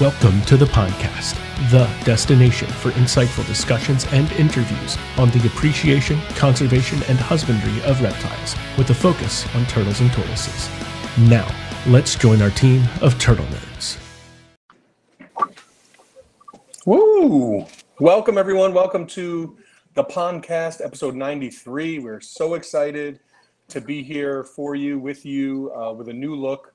Welcome to the podcast, the destination for insightful discussions and interviews on the appreciation, conservation, and husbandry of reptiles, with a focus on turtles and tortoises. Now, let's join our team of turtle nerds. Woo! Welcome, everyone. Welcome to the podcast, episode 93. We're so excited to be here for you, with you, with a new look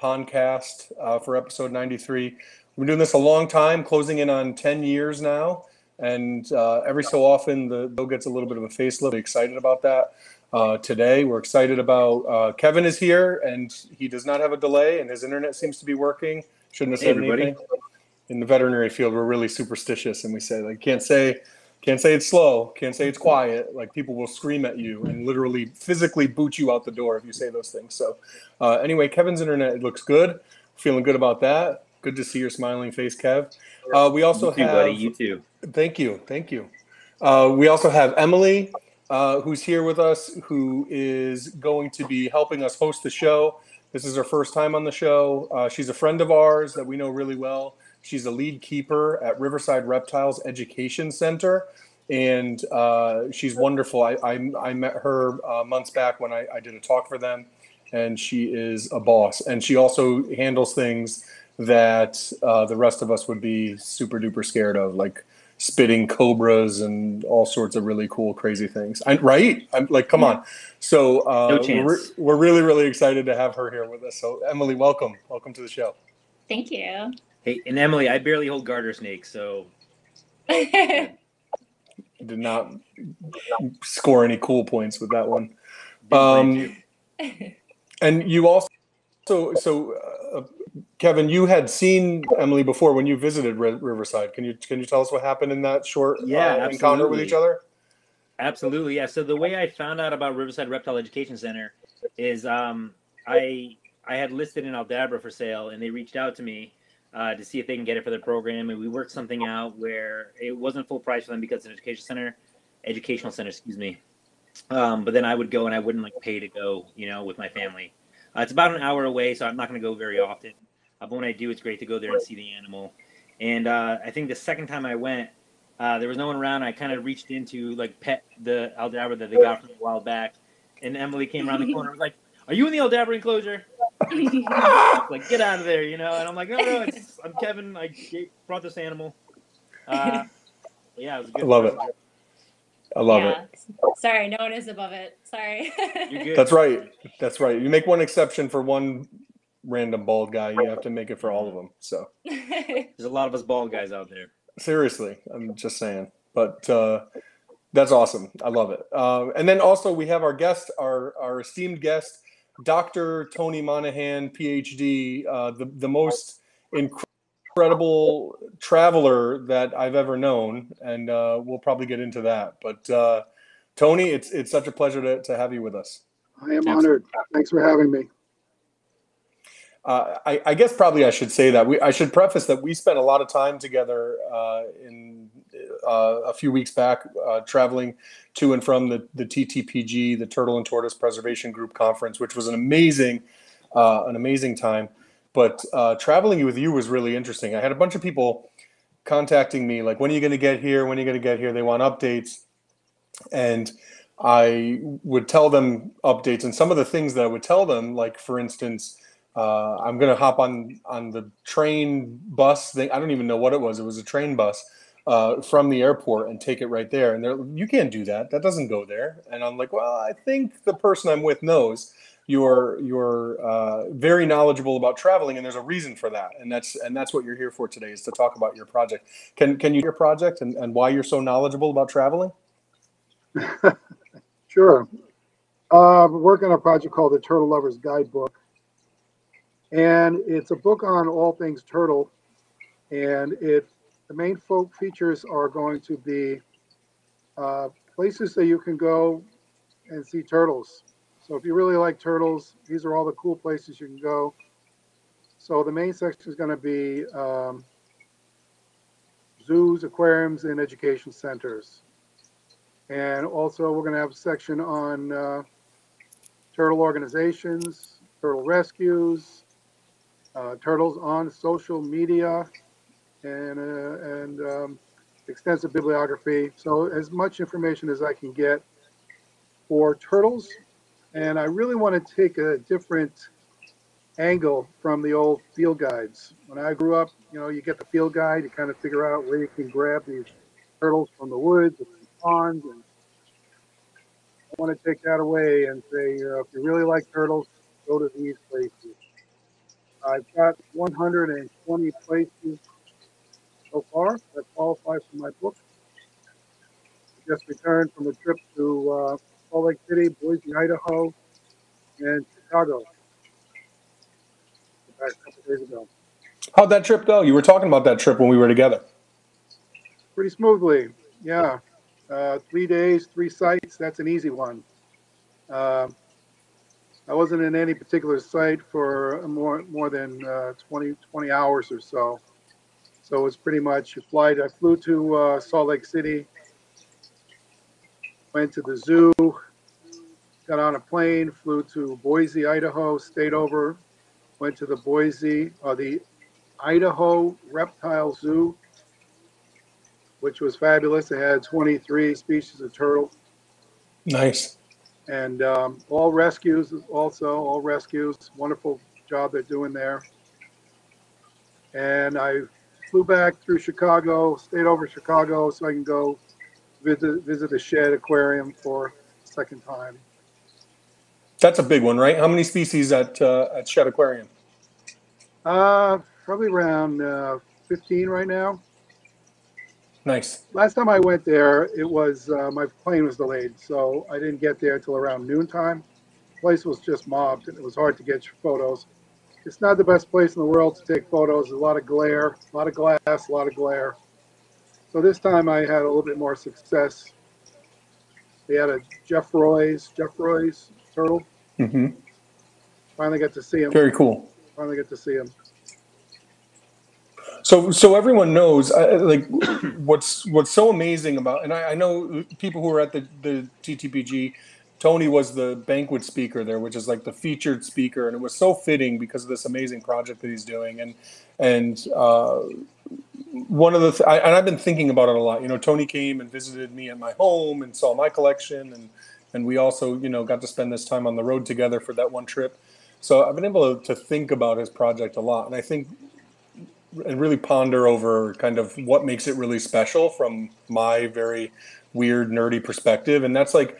podcast for episode 93. We've been doing this a long time, closing in on 10 years now, and every so often the show gets a little bit of a facelift. We're excited about that. Today we're excited about Kevin is here, and he does not have a delay, and his internet seems to be working. Shouldn't have said anything. In the veterinary field, we're really superstitious, and we say, like, can't say it's slow, can't say it's quiet. Like, people will scream at you and literally physically boot you out the door if you say those things. So anyway, Kevin's internet looks good. Feeling good about that. Good to see your smiling face, Kev. We also have, buddy, you too. Thank you. We also have Emily, who's here with us, who is going to be helping us host the show. This is her first time on the show. She's a friend of ours that we know really well. She's a lead keeper at Riverside Reptiles Education Center, and she's wonderful. I met her months back when I did a talk for them, and she is a boss. And she also handles things that the rest of us would be super duper scared of, like spitting cobras and all sorts of really cool, crazy things. Come on. So no chance. We're really, really excited to have her here with us. So Emily, welcome. Welcome to the show. Thank you. Hey, and Emily, I barely hold garter snakes, so did not score any cool points with that one. And you also, Kevin, you had seen Emily before when you visited Riverside. Can you tell us what happened in that short encounter with each other? Absolutely, yeah. So the way I found out about Riverside Reptile Education Center is I had listed an Aldabra for sale, and they reached out to me to see if they can get it for their program, and we worked something out where it wasn't full price for them because it's an educational center, excuse me. But then I would go, and I wouldn't pay to go, with my family. It's about an hour away, so I'm not going to go very often. But when I do, it's great to go there and see the animal. And I think the second time I went, there was no one around. I kind of reached into pet the Aldabra that they got from a while back, and Emily came around the corner and was like, "Are you in the Aldabra enclosure?" Get out of there, And I'm like, no, I'm Kevin. I brought this animal. It was a good. I love it. I love it. Sorry, no one is above it. Sorry. You're good. That's right. You make one exception for one random bald guy. You have to make it for all of them. So there's a lot of us bald guys out there. Seriously, I'm just saying. But that's awesome. I love it. And then also we have our guest, our esteemed guest, Dr. Tony Monahan, PhD, the most incredible traveler that I've ever known, and we'll probably get into that. But Tony, it's such a pleasure to have you with us. I am honored. Thanks for having me. I guess probably I should say that I should preface that we spent a lot of time together a few weeks back, traveling to and from the TTPG, the Turtle and Tortoise Preservation Group Conference, which was an amazing time. But traveling with you was really interesting. I had a bunch of people contacting me, like, when are you going to get here? When are you going to get here? They want updates. And I would tell them updates. And some of the things that I would tell them, like, for instance, I'm going to hop on the train bus thing. I don't even know what it was. It was a train bus from the airport and take it right there. And they're, you can't do that. That doesn't go there. And I'm like, well, I think the person I'm with knows you're very knowledgeable about traveling, and there's a reason for that. And that's what you're here for today, is to talk about your project. Can you share your project and why you're so knowledgeable about traveling? Sure. We're working on a project called the Turtle Lover's Guidebook. And it's a book on all things turtle, and the main folk features are going to be places that you can go and see turtles. So if you really like turtles, these are all the cool places you can go. So the main section is going to be zoos, aquariums, and education centers. And also we're going to have a section on turtle organizations, turtle rescues, turtles on social media, and extensive bibliography. So as much information as I can get for turtles. And I really want to take a different angle from the old field guides. When I grew up, you know, you get the field guide, you kind of figure out where you can grab these turtles from the woods and ponds. And I want to take that away and say, you know, if you really like turtles, go to these places. I've got 120 places so far that qualify for my book. I just returned from a trip to Salt Lake City, Boise, Idaho, and Chicago. A couple days ago. How'd that trip go? You were talking about that trip when we were together. Pretty smoothly, yeah. 3 days, 3 sites. That's an easy one. I wasn't in any particular site for more than 20 hours or so. So it's pretty much a flight. I flew to Salt Lake City, went to the zoo, got on a plane, flew to Boise, Idaho, stayed over, went to the the Idaho Reptile Zoo, which was fabulous. It had 23 species of turtle. Nice. And all rescues also, wonderful job they're doing there. And I flew back through Chicago, stayed over Chicago so I can go visit the Shedd Aquarium for the second time. That's a big one, right? How many species at Shedd Aquarium? Probably around 15 right now. Nice. Last time I went there, it was my plane was delayed, so I didn't get there till around noontime. The place was just mobbed, and it was hard to get your photos. It's not the best place in the world to take photos. There's a lot of glare, a lot of glass, a lot of glare. So this time I had a little bit more success. They had a Jeffroy's turtle. Mm-hmm. Finally got to see him. Very cool. Finally got to see him. So everyone knows, like, what's so amazing about, and I know people who were at the TTPG. Tony was the banquet speaker there, which is like the featured speaker, and it was so fitting because of this amazing project that he's doing. And one of the and I've been thinking about it a lot. You know, Tony came and visited me at my home and saw my collection, and we also, you know, got to spend this time on the road together for that one trip. So I've been able to think about his project a lot, and I think. And really ponder over kind of what makes it really special from my very weird, nerdy perspective. And that's like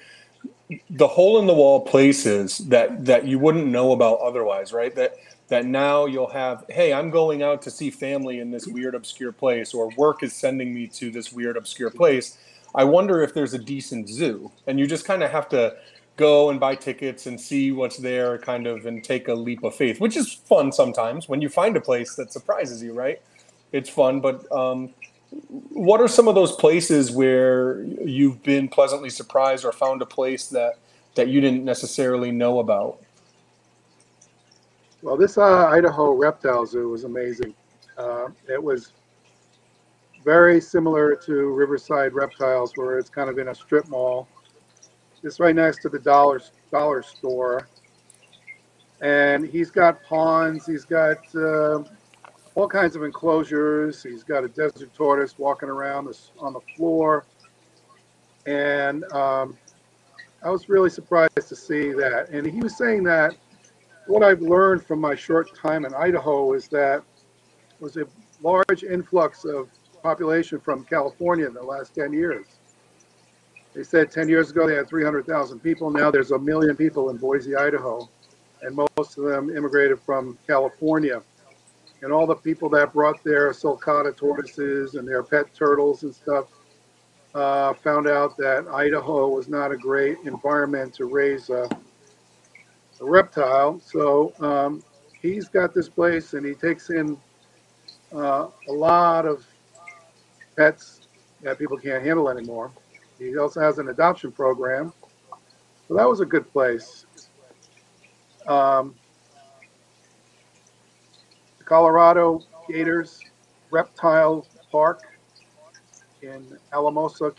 the hole-in-the-wall places that you wouldn't know about otherwise, right? That now you'll have, hey, I'm going out to see family in this weird, obscure place, or work is sending me to this weird, obscure place. I wonder if there's a decent zoo. And you just kind of have to go and buy tickets and see what's there, kind of, and take a leap of faith, which is fun sometimes when you find a place that surprises you, right? It's fun, but what are some of those places where you've been pleasantly surprised or found a place that you didn't necessarily know about? Well, this Idaho Reptile Zoo was amazing. It was very similar to Riverside Reptiles, where it's kind of in a strip mall. It's right next to the dollar store, and he's got ponds. He's got all kinds of enclosures. He's got a desert tortoise walking around on the floor, and I was really surprised to see that. And he was saying that what I've learned from my short time in Idaho is that there was a large influx of population from California in the last 10 years. They said 10 years ago they had 300,000 people. Now there's 1 million people in Boise, Idaho, and most of them immigrated from California. And all the people that brought their sulcata tortoises and their pet turtles and stuff found out that Idaho was not a great environment to raise a reptile. So he's got this place, and he takes in a lot of pets that people can't handle anymore. He also has an adoption program. So that was a good place. The Colorado Gators Reptile Park in Alamosa,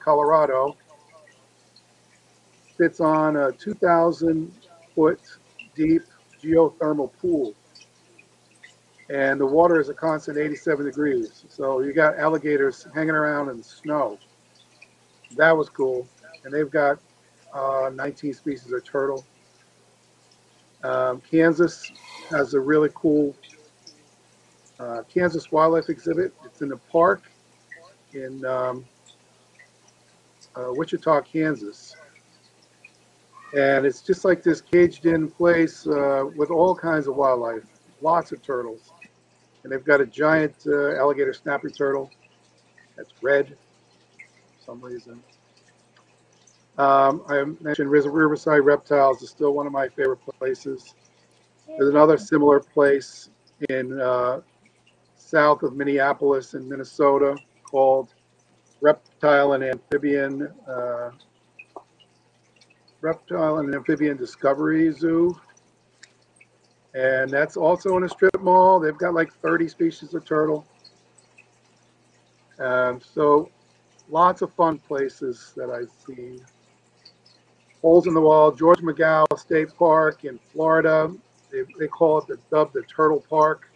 Colorado, sits on a 2,000-foot deep geothermal pool. and the water is a constant 87 degrees. So you got alligators hanging around in the snow. That was cool. And they've got 19 species of turtle. Kansas has a really cool Kansas wildlife exhibit. It's in the park in Wichita, Kansas. And it's just like this caged-in place with all kinds of wildlife, lots of turtles. And they've got a giant alligator snapping turtle that's red for some reason. I mentioned Riverside Reptiles is still one of my favorite places. There's another similar place in south of Minneapolis in Minnesota called Reptile and Amphibian Discovery Zoo. And that's also in a strip mall. They've got like 30 species of turtle. So lots of fun places that I've seen. Holes in the wall, George McGow State Park in Florida. They call it the Turtle Park.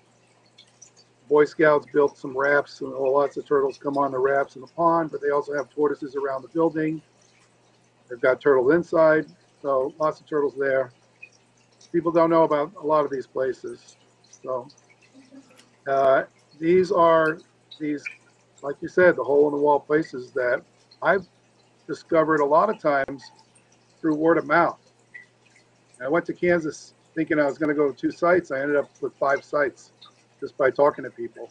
Boy Scouts built some rafts, and lots of turtles come on the rafts in the pond, but they also have tortoises around the building. They've got turtles inside, so lots of turtles there. People don't know about a lot of these places. So these are these, like you said, the hole-in-the-wall places that I've discovered a lot of times through word of mouth. I went to Kansas thinking I was going to go to 2 sites. I ended up with 5 sites just by talking to people.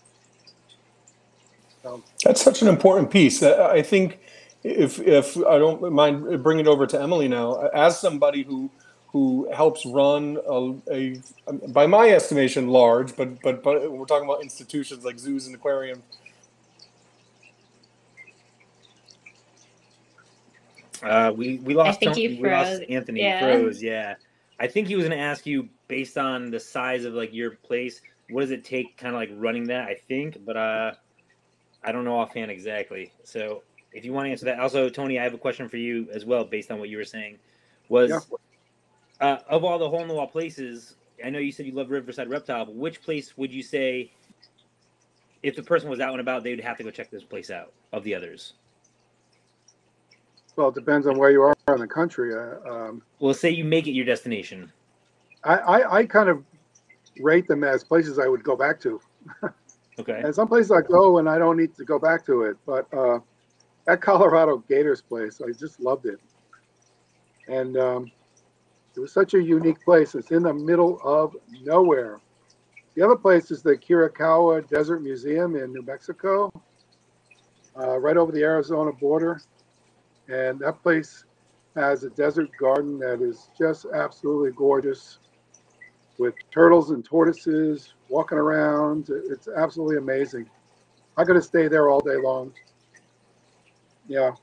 So. That's such an important piece. I think if I don't mind bringing it over to Emily now, as somebody who helps run a by my estimation, large, but we're talking about institutions like zoos and aquariums. We lost Tony. We lost Anthony. Yeah. Froze, yeah. I think he was going to ask you, based on the size of like your place, what does it take kind of like running that, I think, but I don't know offhand exactly. So if you want to answer that. Also, Tony, I have a question for you as well, based on what you were saying, was of all the hole-in-the-wall places, I know you said you love Riverside Reptile, but which place would you say, if the person was out and about, they'd have to go check this place out of the others? Well, it depends on where you are in the country. Well, say you make it your destination. I kind of rate them as places I would go back to. Okay. And some places I go and I don't need to go back to it. But that Colorado Gators place, I just loved it. And it was such a unique place. It's in the middle of nowhere. The other place is the Curacao Desert Museum in New Mexico, right over the Arizona border. And that place has a desert garden that is just absolutely gorgeous, with turtles and tortoises walking around. It's absolutely amazing. I could have stayed there all day long. Yeah.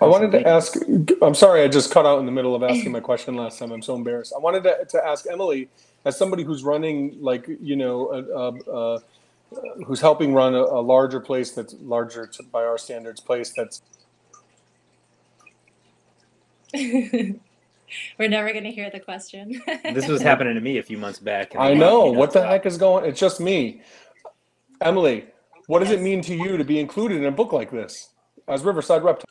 I wanted to ask, I'm sorry, I just cut out in the middle of asking my question last time. I'm so embarrassed. I wanted to ask Emily, as somebody who's running, like, you know, who's helping run a larger place that's larger by our standards, place that's We're never going to hear the question. This was happening to me a few months back. I know. What the heck is going on? It's just me. Emily, what does it mean to you to be included in a book like this as Riverside Reptiles?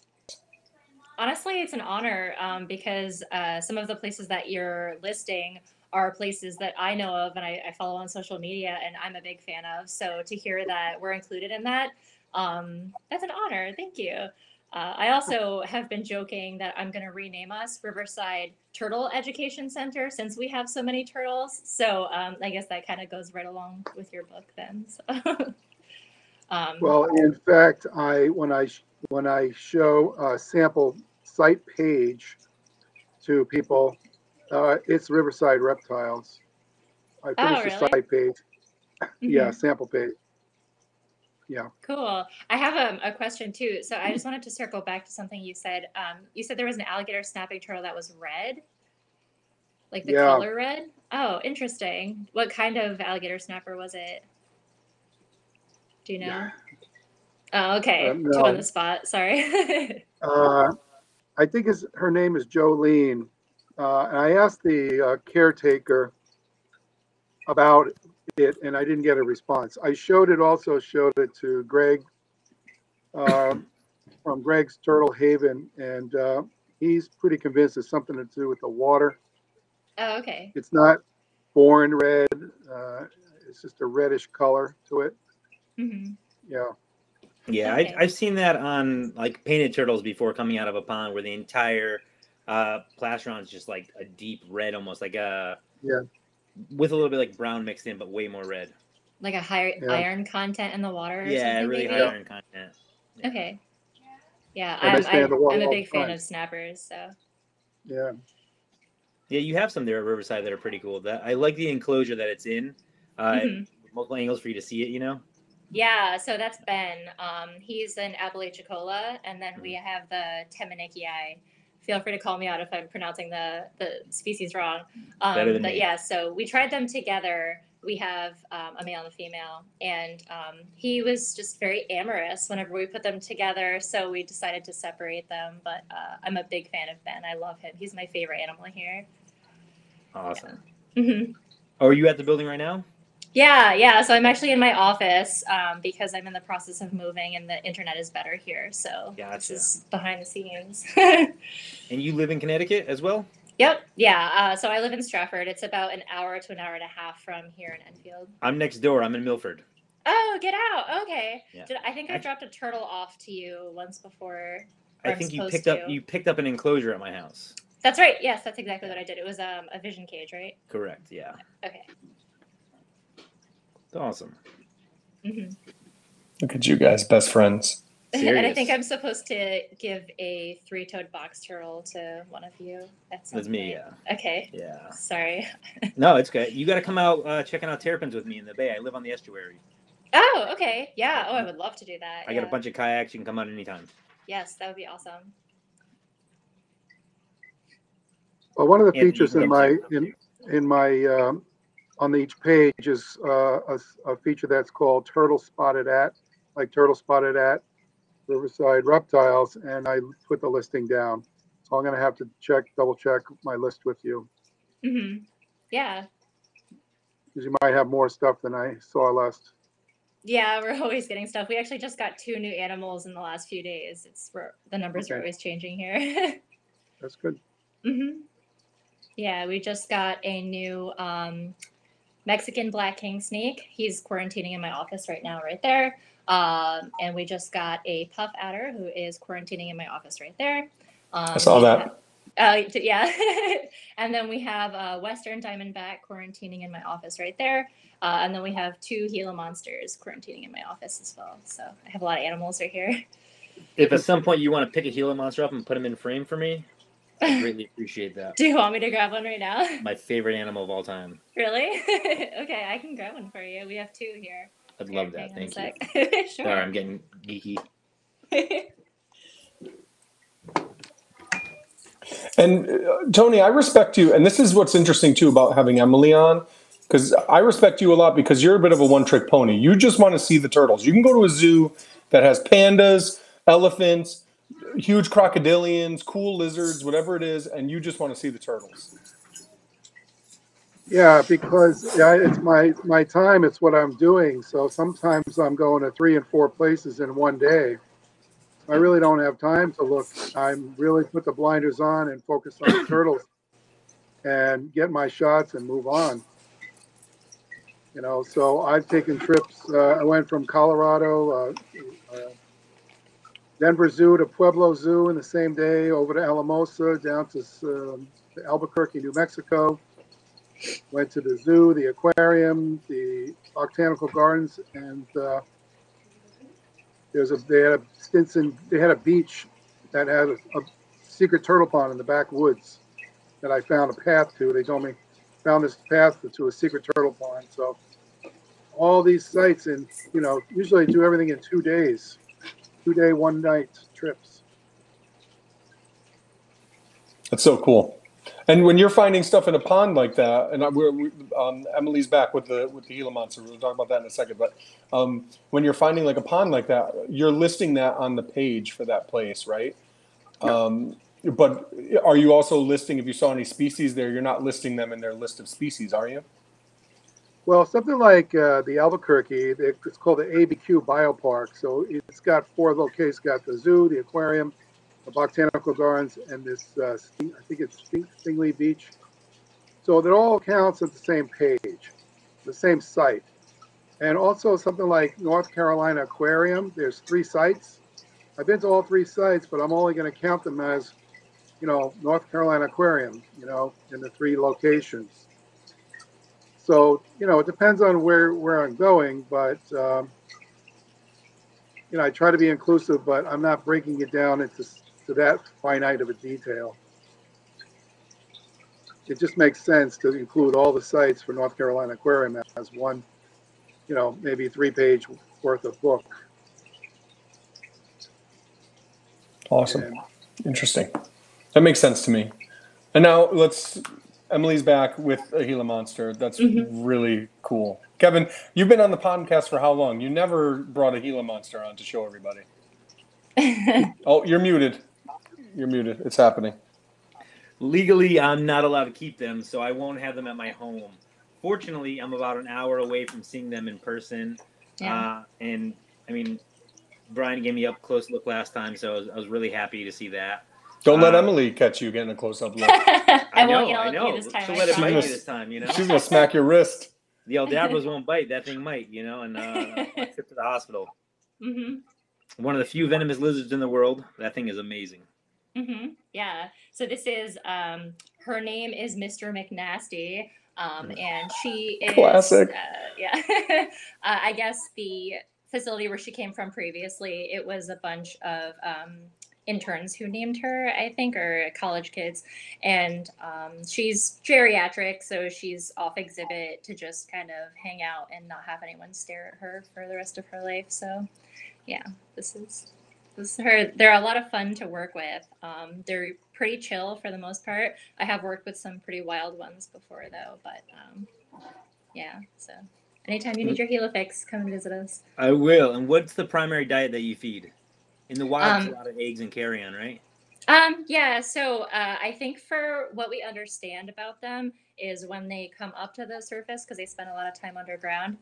Honestly, it's an honor because some of the places that you're listing are places that I know of and I follow on social media and I'm a big fan of. So to hear that we're included in that, that's an honor. Thank you. I also have been joking that I'm going to rename us Riverside Turtle Education Center since we have so many turtles. So I guess that kind of goes right along with your book then. So. Well, in fact, when I show a sample site page to people, it's Riverside Reptiles. I finished the site page. Mm-hmm. Yeah, sample page. Yeah. Cool. I have a question too. So I just wanted to circle back to something you said. You said there was an alligator snapping turtle that was red, like the color red. Oh, interesting. What kind of alligator snapper was it? Do you know? Yeah. Oh, okay. No. Two on the spot. Sorry. I think her name is Jolene. And I asked the caretaker about it, and I didn't get a response. I showed it, also showed it to Greg from Greg's Turtle Haven, and he's pretty convinced it's something to do with the water. Oh, okay. It's not born red. It's just a reddish color to it. Mm-hmm. Yeah. Yeah, okay. I've seen that on like painted turtles before coming out of a pond, where the entire plastron is just like a deep red, almost like a, yeah, with a little bit like brown mixed in, but way more red. Like a higher, yeah, iron content in the water. Or yeah, something, really maybe? High iron content. Yeah. Okay. Yeah, I'm a big fan of snappers. So. Yeah. Yeah, you have some there at Riverside that are pretty cool. That I like the enclosure that it's in. Multiple angles for you to see it, you know. Yeah, so that's Ben. He's in Apalachicola, and then we have the Temanichii. Feel free to call me out if I'm pronouncing the species wrong. Better than me. Yeah, so we tried them together. We have a male and a female, and he was just very amorous whenever we put them together, so we decided to separate them. But I'm a big fan of Ben. I love him. He's my favorite animal here. Awesome. Yeah. Mm-hmm. Oh, are you at the building right now? Yeah, yeah. So I'm actually in my office because I'm in the process of moving, and the internet is better here. So Gotcha. This is behind the scenes. And you live in Connecticut as well? Yep. Yeah. So I live in Stratford. It's about an hour to an hour and a half from here in Enfield. I'm next door. I'm in Milford. Oh, get out. Okay. Yeah. I think I dropped a turtle off to you once before. I think you picked up an enclosure at my house. That's right. Yes, that's exactly what I did. It was a vision cage, right? Correct. Yeah. Okay. It's awesome. Mm-hmm. Look at you guys, best friends. And I think I'm supposed to give a three-toed box turtle to one of you. That's me, yeah. Okay. Yeah. Sorry. No, it's good. You got to come out checking out terrapins with me in the bay. I live on the estuary. Oh, okay. Yeah. Oh, I would love to do that. I got a bunch of kayaks. You can come out anytime. Yes, that would be awesome. Well, one of the features in my on each page is a feature that's called Turtle Spotted At, like Turtle Spotted At Riverside Reptiles, and I put the listing down. So I'm going to have to double check my list with you. Mm-hmm. Yeah. Because you might have more stuff than I saw last. Yeah, we're always getting stuff. We actually just got 2 new animals in the last few days. The numbers are always changing here. That's good. Mm-hmm. Yeah, we just got a new Mexican black king snake. He's quarantining in my office right now, right there. And we just got a puff adder who is quarantining in my office right there. I saw that. Yeah. And then we have Western diamondback quarantining in my office right there. And then we have 2 Gila monsters quarantining in my office as well. So I have a lot of animals right here. If at some point you want to pick a Gila monster up and put them in frame for me, I greatly appreciate that. Do you want me to grab one right now? My favorite animal of all time. Really? Okay, I can grab one for you. We have 2 here. I'd love that. Thank you. Sure. Sorry, I'm getting geeky. And Tony, I respect you. And this is what's interesting, too, about having Emily on. Because I respect you a lot because you're a bit of a one-trick pony. You just want to see the turtles. You can go to a zoo that has pandas, elephants, huge crocodilians, cool lizards, whatever it is, and you just want to see the turtles. Yeah, because it's my time. It's what I'm doing. So sometimes I'm going to 3 and 4 places in one day. I really don't have time to look. I'm really put the blinders on and focus on the turtles and get my shots and move on. You know, so I've taken trips. I went from Colorado Denver Zoo to Pueblo Zoo in the same day, over to Alamosa, down to Albuquerque, New Mexico. Went to the zoo, the aquarium, the botanical gardens, and they had a beach that had a secret turtle pond in the backwoods that I found a path to. They told me found this path to a secret turtle pond. So all these sites, and you know, usually I do everything in 2 days. 2-day, 1-night trips. That's so cool. And when you're finding stuff in a pond like that, and Emily's back with the Gila monster. We'll talk about that in a second. But when you're finding like a pond like that, you're listing that on the page for that place, right? Yeah. But are you also listing, if you saw any species there, you're not listing them in their list of species, are you? Well, something like the Albuquerque, it's called the ABQ Biopark. So it's got four locations. It's got the zoo, the aquarium, the botanical gardens, and this, I think it's Stingley Beach. So that all counts at the same page, the same site. And also something like North Carolina Aquarium, there's 3 sites. I've been to all 3 sites, but I'm only going to count them as, you know, North Carolina Aquarium, you know, in the 3 locations. So, you know, it depends on where I'm going, but, you know, I try to be inclusive, but I'm not breaking it down into that finite of a detail. It just makes sense to include all the sites for North Carolina Aquarium as one, you know, maybe 3-page worth of book. Awesome. And, interesting. That makes sense to me. And now let's... Emily's back with a Gila monster. That's really cool. Kevin, you've been on the podcast for how long? You never brought a Gila monster on to show everybody. Oh, you're muted. You're muted. It's happening. Legally, I'm not allowed to keep them, so I won't have them at my home. Fortunately, I'm about an hour away from seeing them in person. Yeah. And, I mean, Brian gave me up close look last time, so I was really happy to see that. Don't let Emily catch you getting a close-up look. I know. She'll let it bite you this time, you know? She's going to smack your wrist. The Aldabras won't bite. That thing might, you know, and a trip to the hospital. One of the few venomous lizards in the world. That thing is amazing. Yeah. So this is, her name is Mr. McNasty, and she is... Classic. Yeah. I guess the facility where she came from previously, it was a bunch of... interns who named her, I think, or college kids. And she's geriatric, so she's off exhibit to just kind of hang out and not have anyone stare at her for the rest of her life. So yeah, this is her. They're a lot of fun to work with. They're pretty chill for the most part. I have worked with some pretty wild ones before though, but yeah, so anytime you need your Gila fix, come and visit us. I will. And what's the primary diet that you feed? In the wild, a lot of eggs and carrion, right? Yeah. So I think for what we understand about them is when they come up to the surface, because they spend a lot of time underground,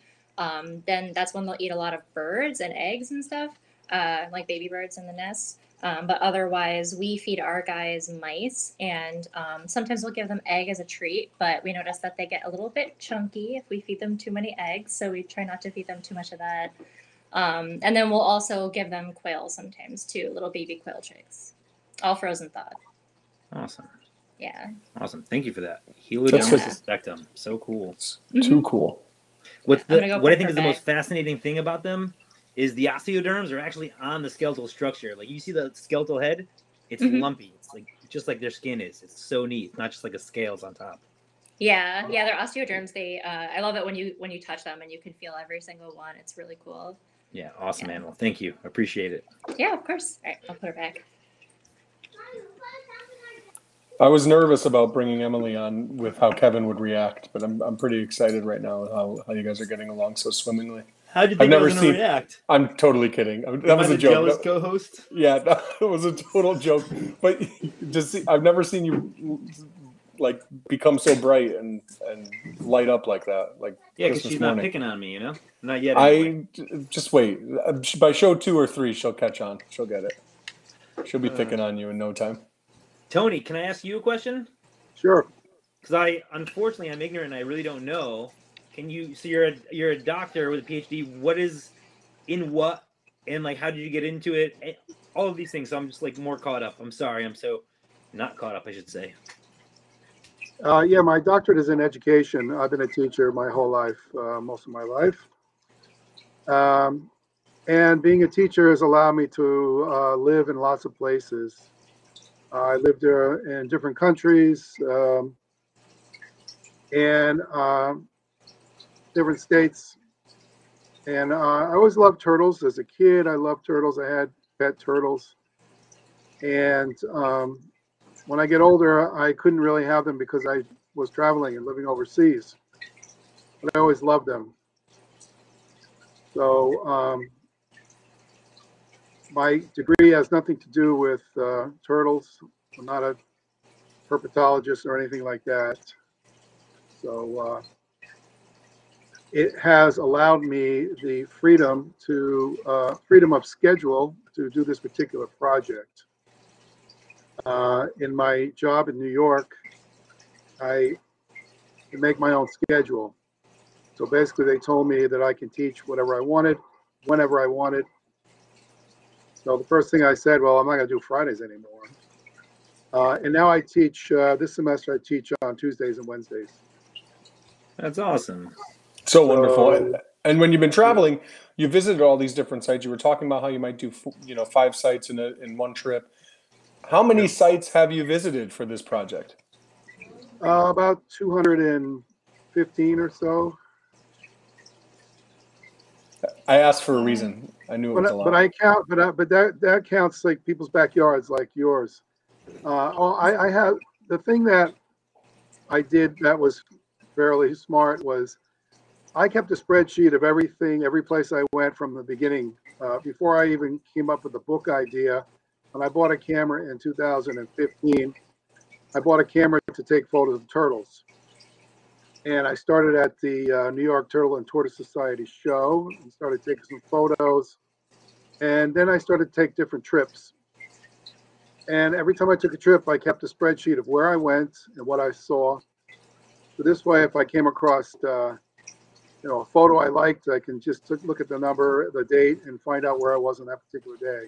then that's when they'll eat a lot of birds and eggs and stuff, like baby birds in the nests. But otherwise, we feed our guys mice, and sometimes we'll give them egg as a treat, but we notice that they get a little bit chunky if we feed them too many eggs, so we try not to feed them too much of that. And then we'll also give them quail sometimes too, little baby quail chicks, all frozen thawed. Awesome. Yeah. Awesome. Thank you for that. Helodontist spectrum. So cool. Too cool. What I think is the most fascinating thing about them is the osteoderms are actually on the skeletal structure. Like you see the skeletal head, it's lumpy. It's like just like their skin is. It's so neat. It's not just like a scales on top. Yeah. Yeah. Their osteoderms. They. I love it when you touch them and you can feel every single one. It's really cool. Yeah, awesome animal. Thank you. Appreciate it. Yeah, of course. All right, I'll put her back. I was nervous about bringing Emily on with how Kevin would react, but I'm pretty excited right now with how you guys are getting along so swimmingly. How did you think I was going to react? I'm totally kidding. That was a joke. Jealous co-host? Yeah, that was a total joke. But just see, I've never seen you like become so bright and light up like that. Like yeah, because she's not picking on me, you know. Not yet. Anyway. Just wait. By show 2 or 3, she'll catch on. She'll get it. She'll be picking on you in no time. Tony, can I ask you a question? Sure. Because I'm ignorant. I really don't know. Can you? So you're a doctor with a PhD. What is in what and like how did you get into it? And all of these things. So I'm just like more caught up. I'm sorry. I'm so not caught up, I should say. Yeah, my doctorate is in education. I've been a teacher my whole life, most of my life. And being a teacher has allowed me to live in lots of places. I lived in different countries and different states. And I always loved turtles. As a kid, I loved turtles. I had pet turtles. And... when I get older, I couldn't really have them because I was traveling and living overseas. But I always loved them. So my degree has nothing to do with turtles. I'm not a herpetologist or anything like that. So it has allowed me the freedom to freedom of schedule to do this particular project. In my job in New York, I can make my own schedule. So basically, they told me that I can teach whatever I wanted, whenever I wanted. So the first thing I said, well, I'm not going to do Fridays anymore. And now I teach, this semester I teach on Tuesdays and Wednesdays. That's awesome. So wonderful. And when you've been traveling, you visited all these different sites. You were talking about how you might do, you know, 5 sites in one trip. How many sites have you visited for this project? About 215 or so. I asked for a reason. I knew it was a lot. But I count, but that counts like people's backyards, like yours. I have the thing that I did that was fairly smart was I kept a spreadsheet of everything, every place I went from the beginning, before I even came up with the book idea. And I bought a camera in 2015. I bought a camera to take photos of turtles. And I started at the New York Turtle and Tortoise Society show and started taking some photos. And then I started to take different trips. And every time I took a trip, I kept a spreadsheet of where I went and what I saw. So this way, if I came across you know, a photo I liked, I can just look at the number, the date, and find out where I was on that particular day.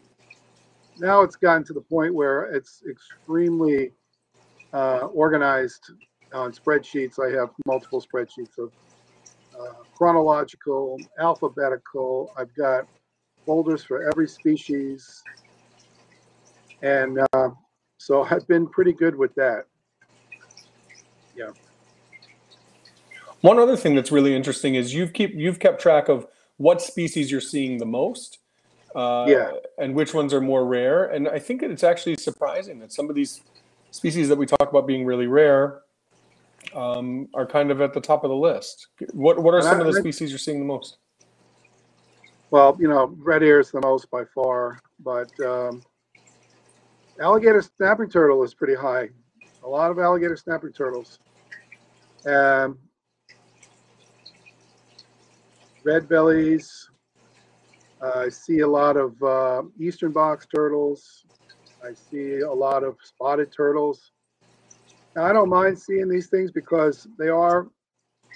Now it's gotten to the point where it's extremely organized on spreadsheets. I have multiple spreadsheets of chronological, alphabetical. I've got folders for every species. And so I've been pretty good with that. Yeah. One other thing that's really interesting is you've kept track of what species you're seeing the most. And which ones are more rare. And I think it's actually surprising that some of these species that we talk about being really rare are kind of at the top of the list. What are some of the species you're seeing the most? Well, you know, red ear is the most by far, but alligator snapping turtle is pretty high. A lot of alligator snapping turtles. Red bellies. I see a lot of eastern box turtles. I see a lot of spotted turtles. Now, I don't mind seeing these things because they are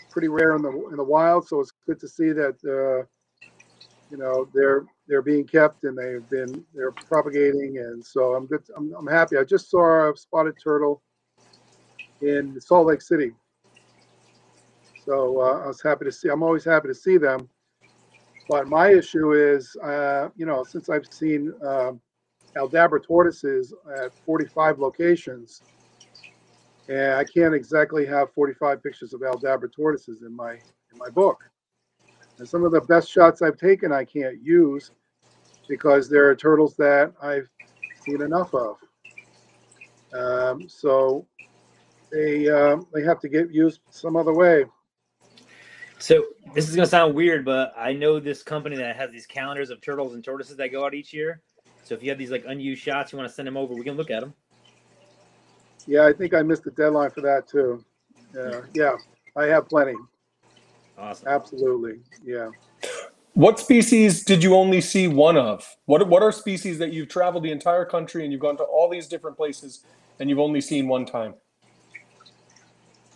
pretty rare in the wild. So it's good to see that you know, they're being kept and they're propagating. And so I'm good. I'm happy. I just saw a spotted turtle in Salt Lake City. So I was happy to see. I'm always happy to see them. But my issue is, you know, since I've seen Aldabra tortoises at 45 locations, and I can't exactly have 45 pictures of Aldabra tortoises in my book. And some of the best shots I've taken I can't use because there are turtles that I've seen enough of. So they have to get used some other way. So this is going to sound weird, but I know this company that has these calendars of turtles and tortoises that go out each year. So if you have these like unused shots, you want to send them over, we can look at them. Yeah, I think I missed the deadline for that too. Yeah, I have plenty. Awesome. Absolutely. Yeah. What species did you only see one of? What are species that you've traveled the entire country and you've gone to all these different places and you've only seen one time?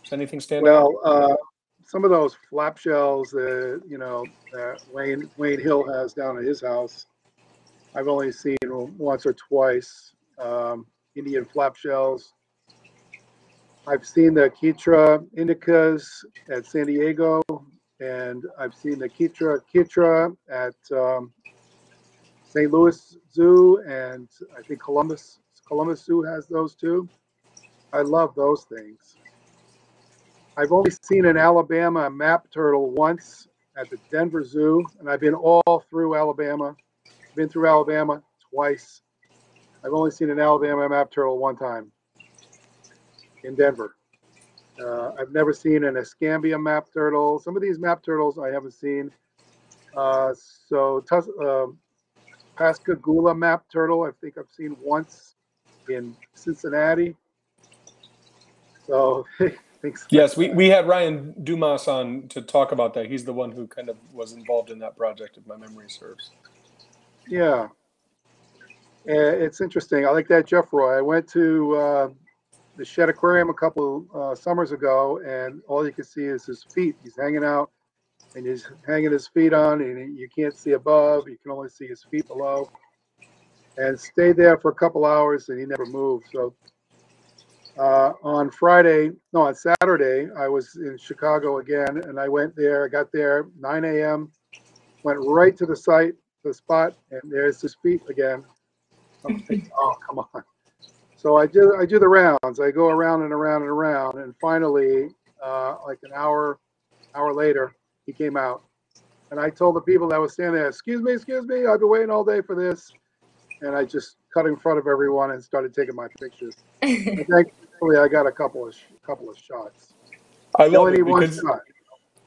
Does anything stand out? Well, some of those flap shells that, you know, that Wayne Hill has down at his house, I've only seen once or twice. Indian flap shells. I've seen the Kitra indicas at San Diego, and I've seen the Kitra at St. Louis Zoo, and I think Columbus Zoo has those too. I love those things. I've only seen an Alabama map turtle once at the Denver Zoo, and I've been all through Alabama. I've been through Alabama twice. I've only seen an Alabama map turtle one time in Denver. I've never seen an Escambia map turtle. Some of these map turtles I haven't seen. Pascagoula map turtle, I think I've seen once in Cincinnati. So Thanks. Yes, we had Ryan Dumas on to talk about that. He's the one who kind of was involved in that project, if my memory serves. Yeah. It's interesting. I like that, Jeffroy. I went to the Shedd Aquarium a couple summers ago, and all you can see is his feet. He's hanging out, and he's hanging his feet on, and you can't see above. You can only see his feet below. And stayed there for a couple hours, and he never moved. So on Saturday, I was in Chicago again, and I went there. I got there 9 a.m., went right to the site, the spot, and there's his feet again. I'm thinking, oh, come on. So I do the rounds. I go around and around and around, and finally, like an hour later, he came out. And I told the people that was standing there, excuse me, I've been waiting all day for this. And I just cut in front of everyone and started taking my pictures. And thankfully, I got a couple of shots. I love it because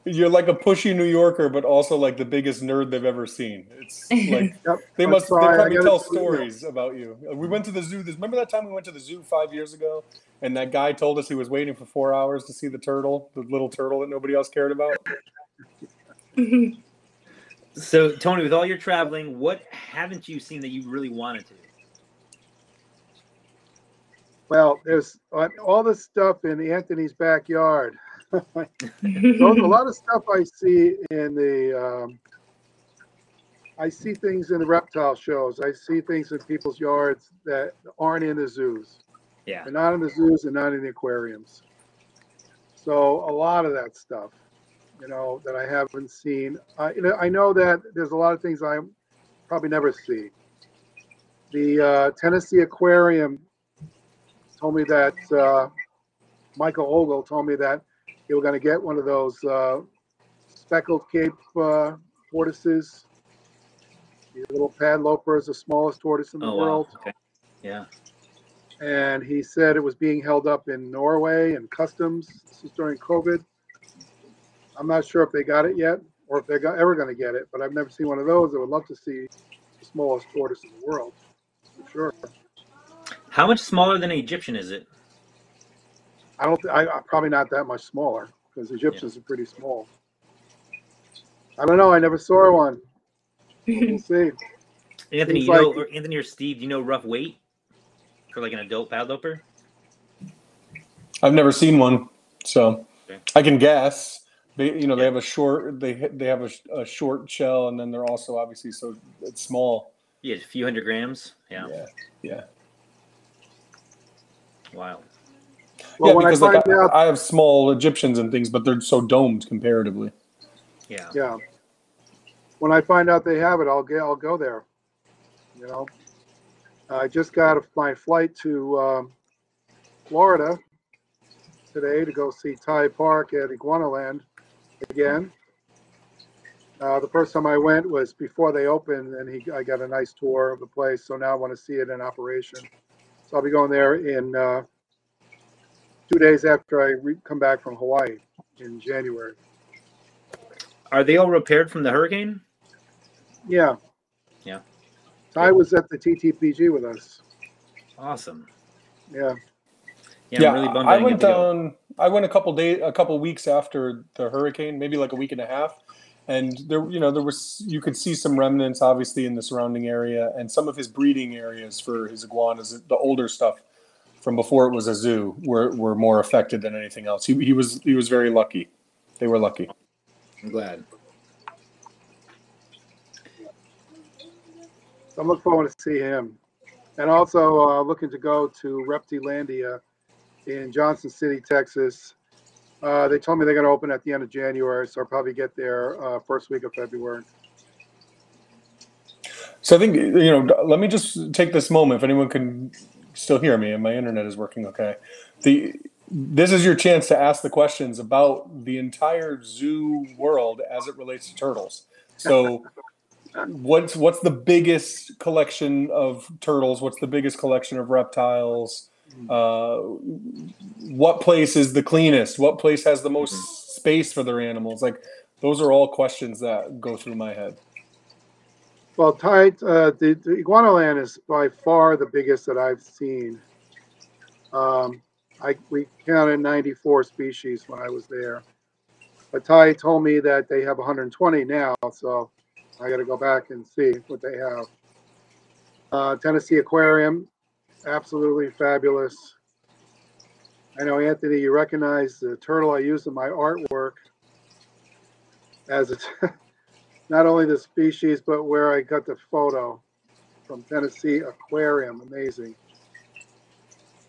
you're like a pushy New Yorker, but also like the biggest nerd they've ever seen. It's like they probably tell stories about you. We went to the zoo. Remember that time we went to the zoo 5 years ago, and that guy told us he was waiting for 4 hours to see the turtle, the little turtle that nobody else cared about. So, Tony, with all your traveling, what haven't you seen that you really wanted to? Well, there's all this stuff in Anthony's backyard. There's a lot of stuff I see in the I see things in the reptile shows. I see things in people's yards that aren't in the zoos. Yeah. They're not in the zoos and not in the aquariums. So a lot of that stuff, you know, that I haven't seen. I know that there's a lot of things I probably never see. The Tennessee Aquarium told me that Michael Ogle told me that they were going to get one of those speckled cape tortoises, the little padloper is the smallest tortoise in the world. Wow. Okay. Yeah. And he said it was being held up in Norway and customs. This was during COVID. I'm not sure if they got it yet or if they're ever going to get it, but I've never seen one of those. I would love to see the smallest tortoise in the world, for sure. How much smaller than an Egyptian is it? I'm probably not that much smaller because Egyptians are pretty small. I don't know. I never saw one. We'll see. Anthony, Anthony or Steve, do you know rough weight for like an adult padloper? I've never seen one, so okay. I can guess. They have a short. They have a short shell, and then they're also obviously so it's small. Yeah, a few hundred grams. Yeah. Wow. Well, yeah, because I have small Egyptians and things, but they're so domed comparatively. Yeah. Yeah. When I find out they have it, I'll go there. You know, I just got my flight to Florida today to go see Tye Park at Iguanaland again. The first time I went was before they opened, and I got a nice tour of the place. So now I want to see it in operation. So I'll be going there in 2 days after I come back from Hawaii in January. Are they all repaired from the hurricane? Yeah. Yeah. Ty was at the TTPG with us. Awesome. Yeah. Yeah. I'm really bummed I went down. I went a couple weeks after the hurricane, maybe like a week and a half, and you could see some remnants, obviously, in the surrounding area and some of his breeding areas for his iguanas, the older stuff. From before it was a zoo, were more affected than anything else. He was very lucky. They were lucky. I'm glad. I'm looking forward to see him, and also looking to go to Reptilandia in Johnson City, Texas. They told me they're going to open at the end of January, so I'll probably get there first week of February. So I think let me just take this moment. If anyone can. Still hear me, and my internet is working okay. This is your chance to ask the questions about the entire zoo world as it relates to turtles. So what's the biggest collection of turtles? What's the biggest collection of reptiles? What place is the cleanest? What place has the most space for their animals? Like, those are all questions that go through my head. Well, Ty, the Iguanaland is by far the biggest that I've seen. we counted 94 species when I was there. But Ty told me that they have 120 now, so I got to go back and see what they have. Tennessee Aquarium, absolutely fabulous. I know, Anthony, you recognize the turtle I used in my artwork as it's not only the species, but where I got the photo from Tennessee Aquarium. Amazing.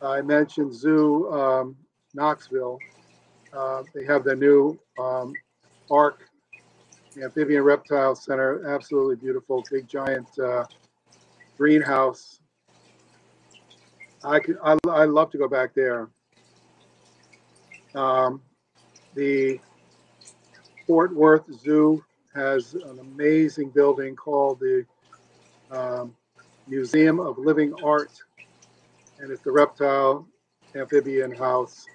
I mentioned Zoo Knoxville. They have the new ARC, Amphibian Reptile Center. Absolutely beautiful, big giant greenhouse. I love to go back there. The Fort Worth Zoo has an amazing building called the Museum of Living Art, and it's the reptile amphibian house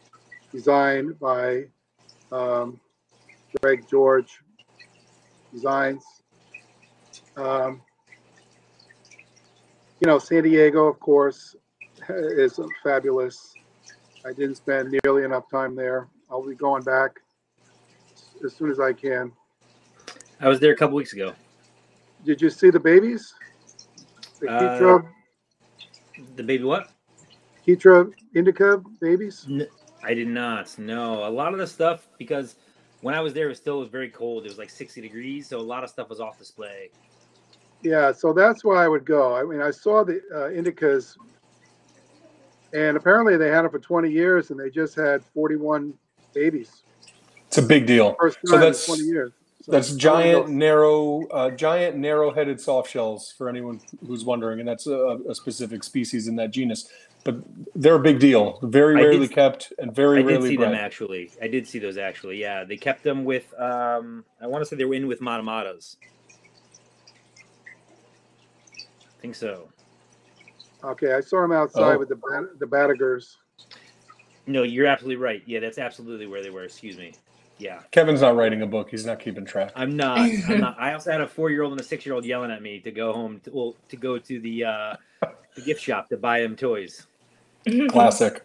designed by Greg George Designs. You know, San Diego, of course, is fabulous. I didn't spend nearly enough time there. I'll be going back as soon as I can. I was there a couple weeks ago. Did you see the babies? The Keitra? The baby what? Keitra indica babies? No, I did not. No. A lot of the stuff, because when I was there, it was very cold. It was like 60 degrees, so a lot of stuff was off display. Yeah, so that's where I would go. I mean, I saw the indicas, and apparently they had them for 20 years, and they just had 41 babies. It's a big deal. First time in 20 years. So that's giant, narrow-headed soft shells for anyone who's wondering, and that's a specific species in that genus. But they're a big deal. Very rarely kept and very rarely bred. I did see them, actually. I did see those, actually. Yeah, they kept them with, I want to say they were in with Matamatas. I think so. Okay, I saw them outside with the Batigers. No, you're absolutely right. Yeah, that's absolutely where they were. Excuse me. Yeah. Kevin's not writing a book. He's not keeping track. I'm not. I also had a 4-year-old and a 6-year-old yelling at me to go home to go to the gift shop to buy them toys. Classic.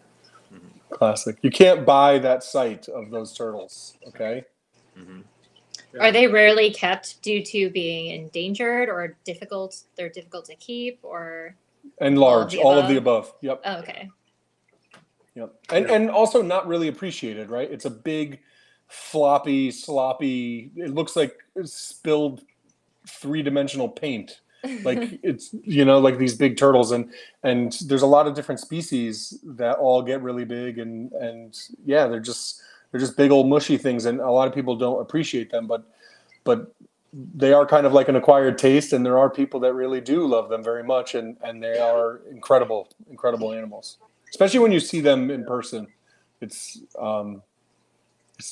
Mm-hmm. Classic. You can't buy that sight of those turtles, okay? Mm-hmm. Are they rarely kept due to being endangered or difficult? They're difficult to keep or and large, all of the above. Yep. Oh, okay. Yep. And also not really appreciated, right? It's a big floppy, sloppy. It looks like spilled three-dimensional paint. Like it's, you know, like these big turtles, and there's a lot of different species that all get really big, and yeah, they're just big old mushy things, and a lot of people don't appreciate them, but they are kind of like an acquired taste, and there are people that really do love them very much, and they are incredible, incredible animals, especially when you see them in person. It's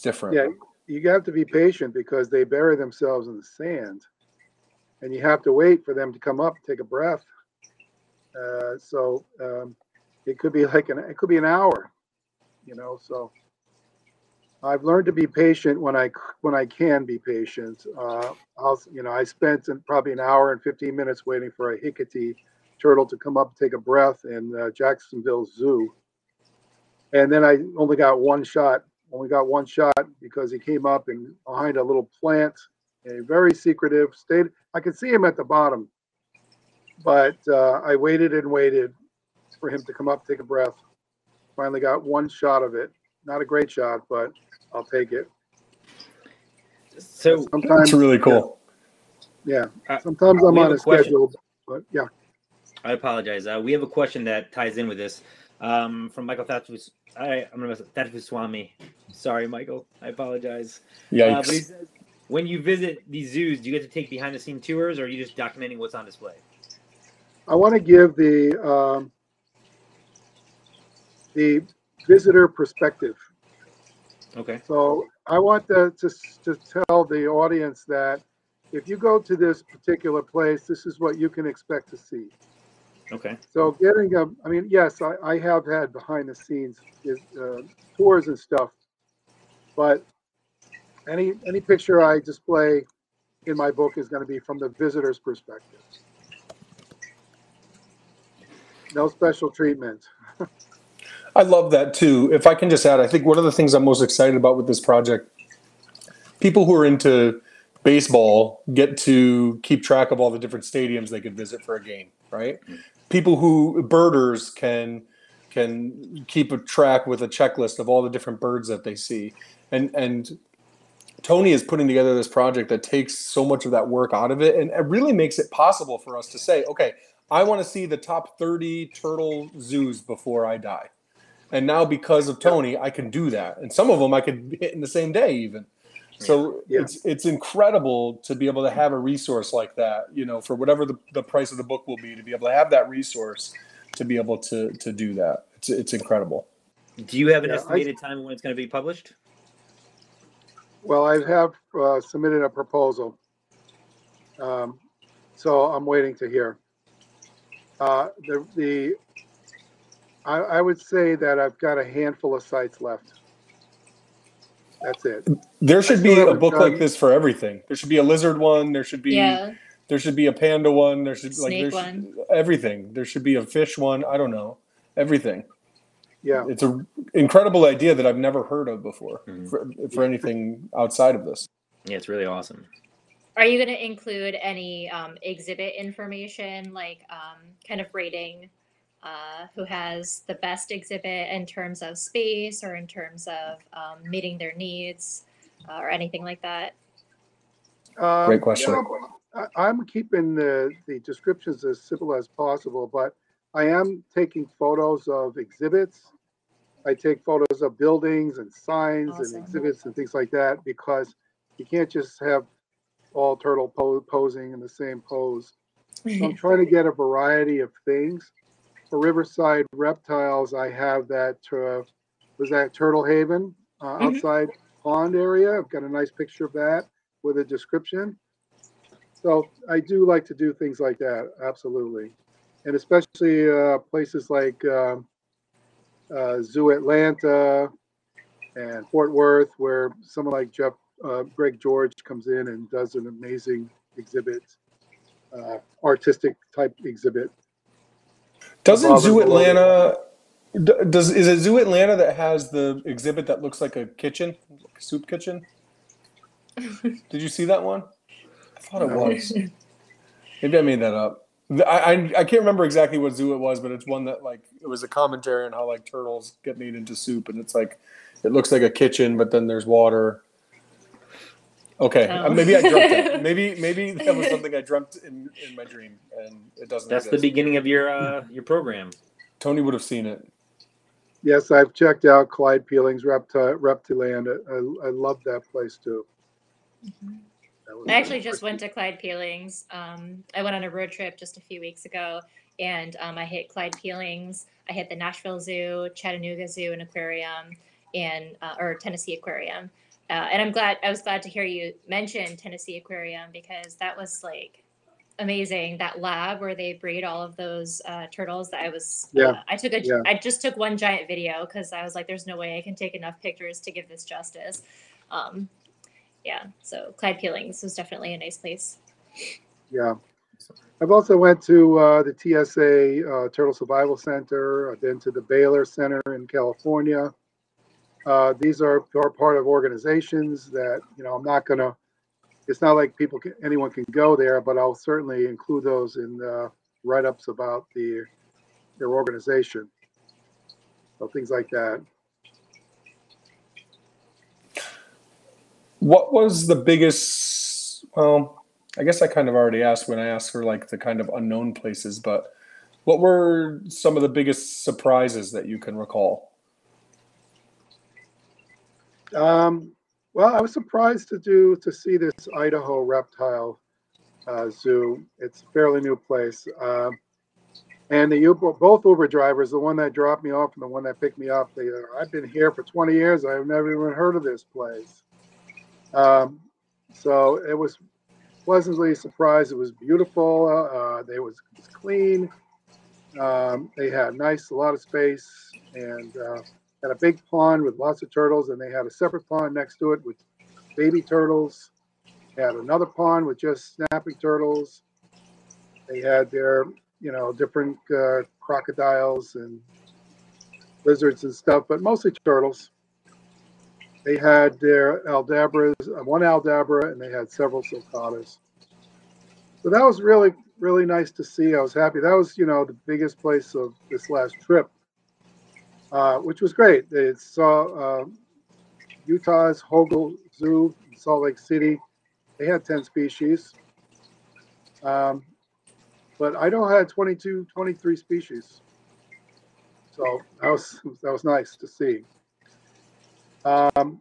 different. Yeah, you have to be patient because they bury themselves in the sand, and you have to wait for them to come up, take a breath. So it could be like an hour, you know. So I've learned to be patient when I can be patient. I spent probably an hour and 15 minutes waiting for a Hecate turtle to come up, take a breath in Jacksonville Zoo, and then I only got one shot. Only got one shot because he came up and behind a little plant, a very secretive state. I could see him at the bottom, but I waited and waited for him to come up, take a breath. Finally got one shot of it. Not a great shot, but I'll take it. So sometimes it's really cool. Yeah. Sometimes I'm on a schedule, but yeah. I apologize. We have a question that ties in with this. From Michael Thatchus. I'm going to Thatchus Swami. Sorry, Michael. I apologize. Yeah. But he says, when you visit these zoos, do you get to take behind-the-scenes tours, or are you just documenting what's on display? I want to give the visitor perspective. Okay. So I want to tell the audience that if you go to this particular place, this is what you can expect to see. Okay. So yes, I have had behind the scenes tours and stuff, but any picture I display in my book is going to be from the visitor's perspective. No special treatment. I love that too. If I can just add, I think one of the things I'm most excited about with this project, people who are into baseball get to keep track of all the different stadiums they could visit for a game, right? Mm-hmm. People who, birders can keep a track with a checklist of all the different birds that they see. And Tony is putting together this project that takes so much of that work out of it. And it really makes it possible for us to say, okay, I want to see the top 30 turtle zoos before I die. And now because of Tony, I can do that. And some of them I could hit in the same day even. So yeah. It's incredible to be able to have a resource like that, you know, for whatever the price of the book will be, to be able to have that resource, to be able to do that. It's incredible. Do you have an estimated time when it's going to be published? Well, I have submitted a proposal. So I'm waiting to hear. I would say that I've got a handful of sites left. That's it. There should be a book like this for everything. There should be a lizard one. There should be, yeah. There should be a panda one. There should be everything. There should be a fish one. I don't know. Everything. Yeah. It's an incredible idea that I've never heard of before for anything outside of this. Yeah. It's really awesome. Are you going to include any exhibit information, like kind of rating who has the best exhibit in terms of space or in terms of meeting their needs or anything like that? Great question. You know, I'm keeping the descriptions as simple as possible, but I am taking photos of exhibits. I take photos of buildings and signs and exhibits and things like that, because you can't just have all turtle posing in the same pose. So I'm trying to get a variety of things. For Riverside Reptiles, I have that Turtle Haven outside pond area. I've got a nice picture of that with a description. So I do like to do things like that, absolutely, and especially places like Zoo Atlanta and Fort Worth, where someone like Greg George comes in and does an amazing exhibit, artistic type exhibit. Doesn't Zoo Atlanta, is it Zoo Atlanta that has the exhibit that looks like a kitchen, like a soup kitchen? Did you see that one? I thought it was. Maybe I made that up. I can't remember exactly what zoo it was, but it's one that, like, it was a commentary on how, like, turtles get made into soup, and it's like, it looks like a kitchen, but then there's water. Okay, maybe I dreamt that. Maybe that was something I dreamt in my dream, and it doesn't. That's exist. The beginning of your program. Tony would have seen it. Yes, I've checked out Clyde Peelings Reptiland. I love that place too. That I actually just went to Clyde Peelings. I went on a road trip just a few weeks ago, and I hit Clyde Peelings. I hit the Nashville Zoo, Chattanooga Zoo and Aquarium, and or Tennessee Aquarium. And I was glad to hear you mention Tennessee Aquarium, because that was, like, amazing. That lab where they breed all of those turtles that I was, I just took one giant video, because I was like, there's no way I can take enough pictures to give this justice. So Clyde Peelings was definitely a nice place. Yeah. I've also went to the TSA Turtle Survival Center. I've been to the Baylor Center in California. These are part of organizations that, you know, I'm not going to, it's not like anyone can go there, but I'll certainly include those in the write-ups about their organization. So things like that. What was the biggest, well, I guess I kind of already asked when I asked for, like, the kind of unknown places, but what were some of the biggest surprises that you can recall? Well, I was surprised to see this Idaho Reptile Zoo. It's a fairly new place. And both Uber drivers, the one that dropped me off and the one that picked me up, I've been here for 20 years. I've never even heard of this place. So it was pleasantly surprised. It was beautiful. It was clean. They had a lot of space, and had a big pond with lots of turtles, and they had a separate pond next to it with baby turtles. They had another pond with just snapping turtles. They had their, you know, different crocodiles and lizards and stuff, but mostly turtles. They had their aldabras, one aldabra, and they had several sulcatas. So that was really, really nice to see. I was happy. That was, you know, the biggest place of this last trip, which was great. They saw Utah's Hogle Zoo in Salt Lake City. They had 10 species. But Idaho had 22, 23 species. So that was nice to see. You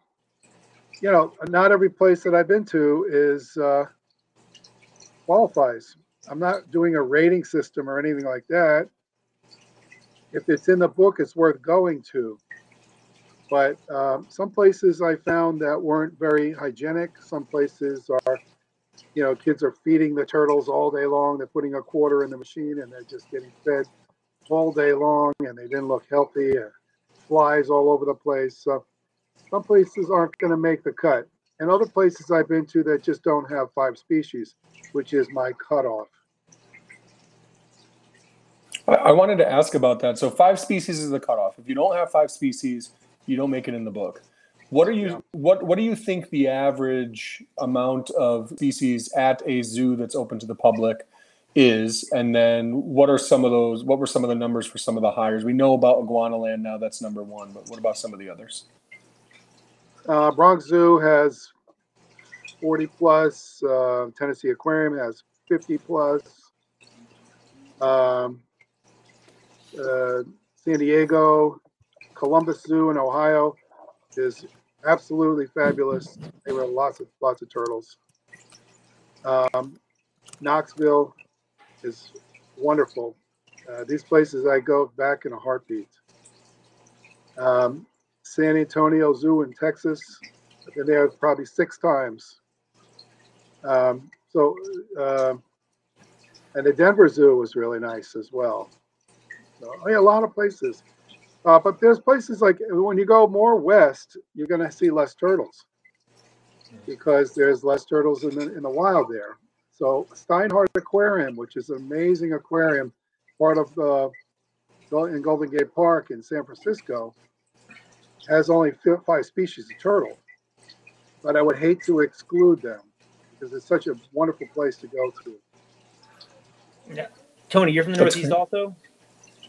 know, not every place that I've been to is qualifies. I'm not doing a rating system or anything like that. If it's in the book, it's worth going to. But some places I found that weren't very hygienic. Some places are, you know, kids are feeding the turtles all day long. They're putting a quarter in the machine and they're just getting fed all day long, and they didn't look healthy, and flies all over the place. So some places aren't going to make the cut. And other places I've been to that just don't have 5 species, which is my cutoff. I wanted to ask about that. So 5 species is the cutoff. If you don't have 5 species, you don't make it in the book. What are you? Yeah. What do you think the average amount of species at a zoo that's open to the public is? And then what are some of those? What were some of the numbers for some of the hires? We know about Iguanaland now. That's number 1. But what about some of the others? Bronx Zoo has 40 plus. Tennessee Aquarium has 50 plus. San Diego, Columbus Zoo in Ohio is absolutely fabulous. They were lots of turtles. Knoxville is wonderful. These places I go back in a heartbeat. San Antonio Zoo in Texas, I've been there probably 6 times. And the Denver Zoo was really nice as well. So, yeah, a lot of places. But there's places like when you go more west, you're going to see less turtles because there's less turtles in the wild there. So Steinhardt Aquarium, which is an amazing aquarium, part of in Golden Gate Park in San Francisco, has only 5 species of turtle. But I would hate to exclude them because it's such a wonderful place to go to. Yeah. Tony, you're from the Northeast also?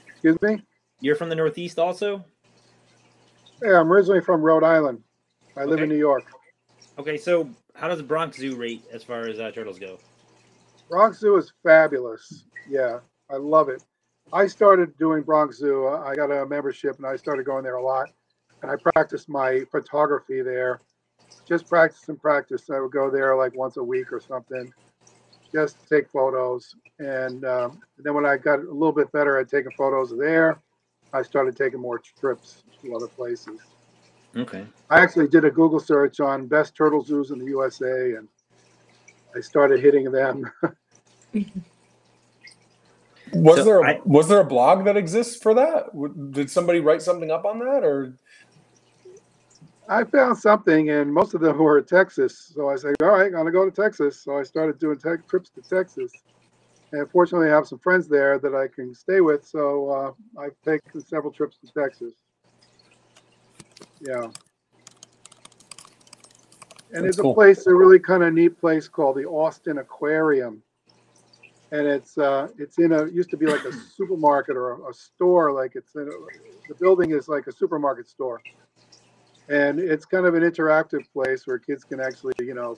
Excuse me? You're from the Northeast also? Yeah, I'm originally from Rhode Island. I live in New York. Okay, so how does Bronx Zoo rate as far as turtles go? Bronx Zoo is fabulous. Yeah, I love it. I started doing Bronx Zoo. I got a membership, and I started going there a lot. And I practiced my photography there. Just practice and practice. I would go there like once a week or something. Just take photos. And then when I got a little bit better at taking photos there, I started taking more trips to other places. Okay. I actually did a Google search on best turtle zoos in the USA, and I started hitting them. Was there a blog that exists for that? Did somebody write something up on that, or? I found something, and most of them were in Texas. So I said, all right, I'm going to go to Texas. So I started doing trips to Texas. And fortunately, I have some friends there that I can stay with. So I've taken several trips to Texas. Yeah. And there's a place, a really kind of neat place called the Austin Aquarium. And it's in a, used to be like a supermarket or a store. Like it's in a, the building is like a supermarket store. And it's kind of an interactive place where kids can actually, you know,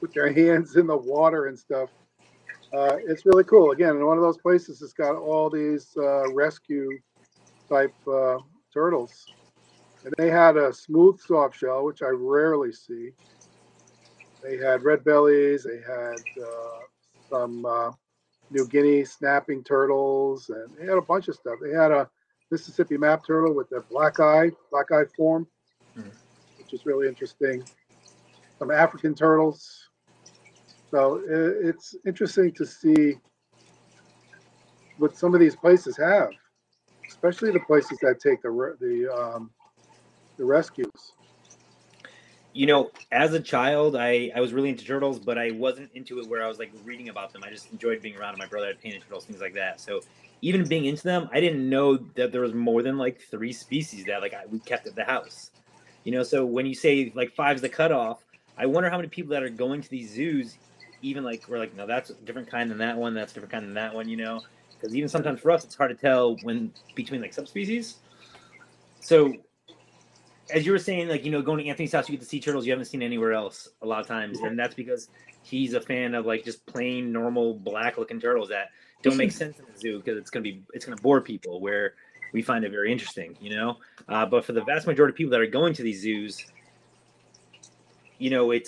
put their hands in the water and stuff. It's really cool. Again, in one of those places, it's got all these rescue-type turtles. And they had a smooth soft shell, which I rarely see. They had red bellies. They had some New Guinea snapping turtles. And they had a bunch of stuff. They had a Mississippi map turtle with a black eye form, which is really interesting. Some African turtles. So it's interesting to see what some of these places have, especially the places that take the rescues. You know, as a child, I was really into turtles, but I wasn't into it where I was like reading about them. I just enjoyed being around them. My brother had painted turtles, things like that. So even being into them, I didn't know that there was more than like 3 species that like we kept at the house. You know, so when you say like 5's the cutoff, I wonder how many people that are going to these zoos, even like we're like, no, that's a different kind than that one. That's a different kind than that one, you know, because even sometimes for us, it's hard to tell when between like subspecies. So as you were saying, like, you know, going to Anthony's house, you get to see turtles you haven't seen anywhere else a lot of times. And that's because he's a fan of like just plain, normal, black looking turtles that don't make sense in the zoo because it's going to bore people, where we find it very interesting, you know. But for the vast majority of people that are going to these zoos, you know, I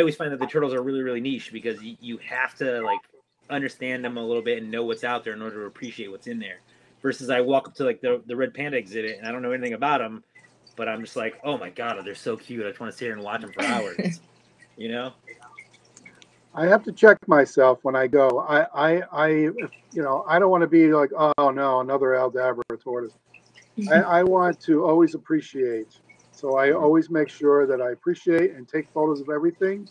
always find that the turtles are really, really niche, because you have to like understand them a little bit and know what's out there in order to appreciate what's in there. Versus I walk up to like the red panda exhibit and I don't know anything about them, but I'm just like, oh my God, they're so cute. I just want to sit here and watch them for hours, you know? I have to check myself when I go. I you know, I don't want to be like, oh no, another Aldabra tortoise. I want to always appreciate. So I always make sure that I appreciate and take photos of everything.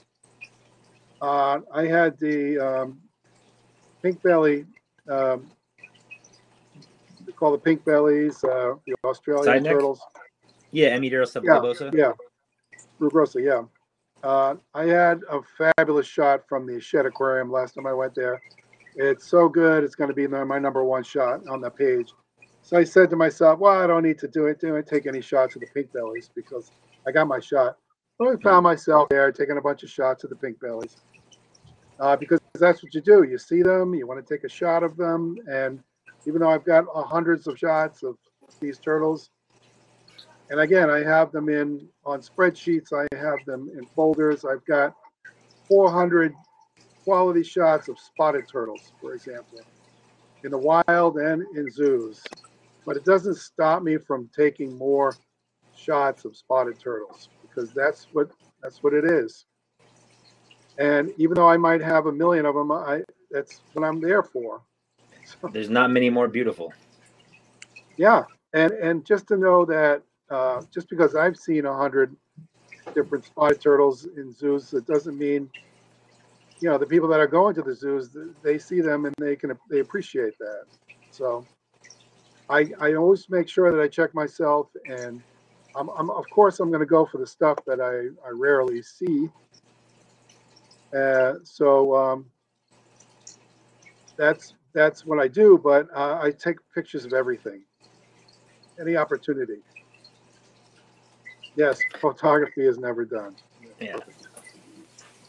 I had the pink belly, called the pink bellies, the Australian side turtles. Neck? Yeah, Emidera subglobosa. Yeah, rugosa, yeah. I had a fabulous shot from the Shedd Aquarium last time I went there. It's so good. It's going to be my #1 shot on the page. So I said to myself, well, I don't need to take any shots of the pink bellies because I got my shot. So I found myself there taking a bunch of shots of the pink bellies because that's what you do. You see them, you want to take a shot of them. And even though I've got hundreds of shots of these turtles, and again, I have them on spreadsheets. I have them in folders. I've got 400 quality shots of spotted turtles, for example, in the wild and in zoos. But it doesn't stop me from taking more shots of spotted turtles because that's what it is. And even though I might have a million of them, that's what I'm there for. So, there's not many more beautiful. Yeah, and just to know that. Just because I've seen 100 different spotted turtles in zoos, it doesn't mean, you know, the people that are going to the zoos, they see them and they appreciate that. So I always make sure that I check myself, and of course I'm going to go for the stuff that I rarely see. That's what I do, but I take pictures of everything, any opportunity. Yes, photography is never done. Yeah.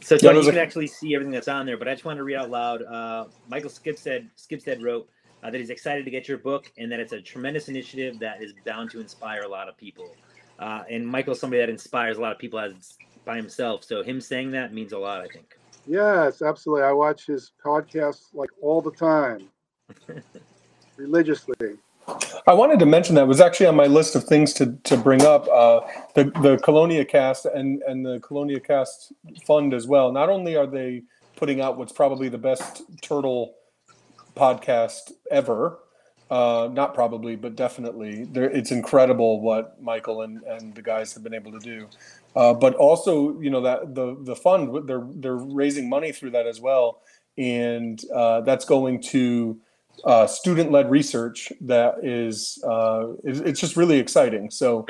So Tony, you can actually see everything that's on there, but I just want to read out loud. Michael Skipstead wrote that he's excited to get your book and that it's a tremendous initiative that is bound to inspire a lot of people. And Michael's somebody that inspires a lot of people by himself. So him saying that means a lot, I think. Yes, absolutely. I watch his podcasts like all the time, religiously. I wanted to mention that it was actually on my list of things to bring up, the Colonia Cast and the Colonia Cast Fund as well. Not only are they putting out what's probably the best turtle podcast ever, not probably, but definitely, it's incredible what Michael and the guys have been able to do. But also, you know, that the fund, they're raising money through that as well, and that's going to student-led research that is it's just really exciting. So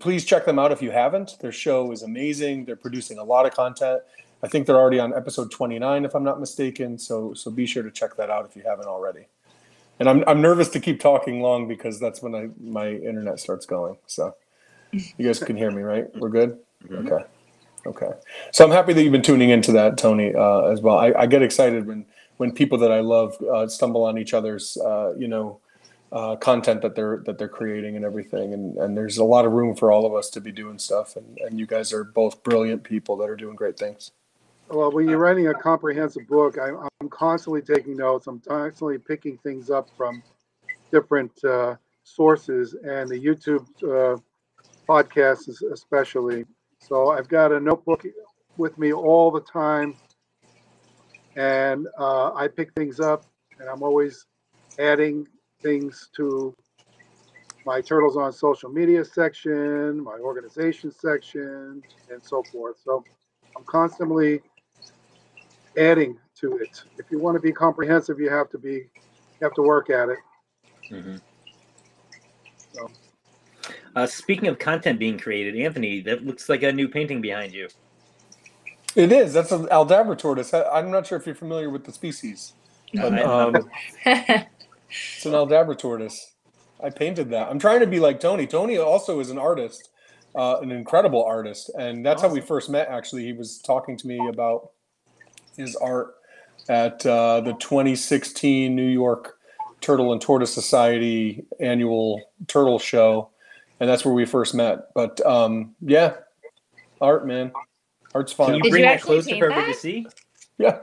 please check them out if you haven't. Their show is amazing. They're producing a lot of content. I think they're already on episode 29, if I'm not mistaken. So be sure to check that out if you haven't already. And I'm nervous to keep talking long because that's when my internet starts going. So you guys can hear me, right? We're good? Okay. Okay. So I'm happy that you've been tuning into that, Tony, as well. I get excited when people that I love stumble on each other's, you know, content that they're creating and everything. And there's a lot of room for all of us to be doing stuff. And you guys are both brilliant people that are doing great things. Well, when you're writing a comprehensive book, I'm constantly taking notes. I'm constantly picking things up from different sources, and the YouTube podcasts especially. So I've got a notebook with me all the time. And I pick things up, and I'm always adding things to my turtles on social media section, my organization section, and so forth. So I'm constantly adding to it. If you want to be comprehensive, you have to be, work at it. Mm-hmm. So. Speaking of content being created, Anthony, that looks like a new painting behind you. It is. That's an Aldabra tortoise. I'm not sure if you're familiar with the species. But, it's an Aldabra tortoise. I painted that. I'm trying to be like Tony. Tony also is an artist, an incredible artist. And that's awesome. How we first met, actually. He was talking to me about his art at the 2016 New York Turtle and Tortoise Society annual turtle show. And that's where we first met. But yeah, art, man. Art's fun. Can you bring that closer for everybody to see? Yeah.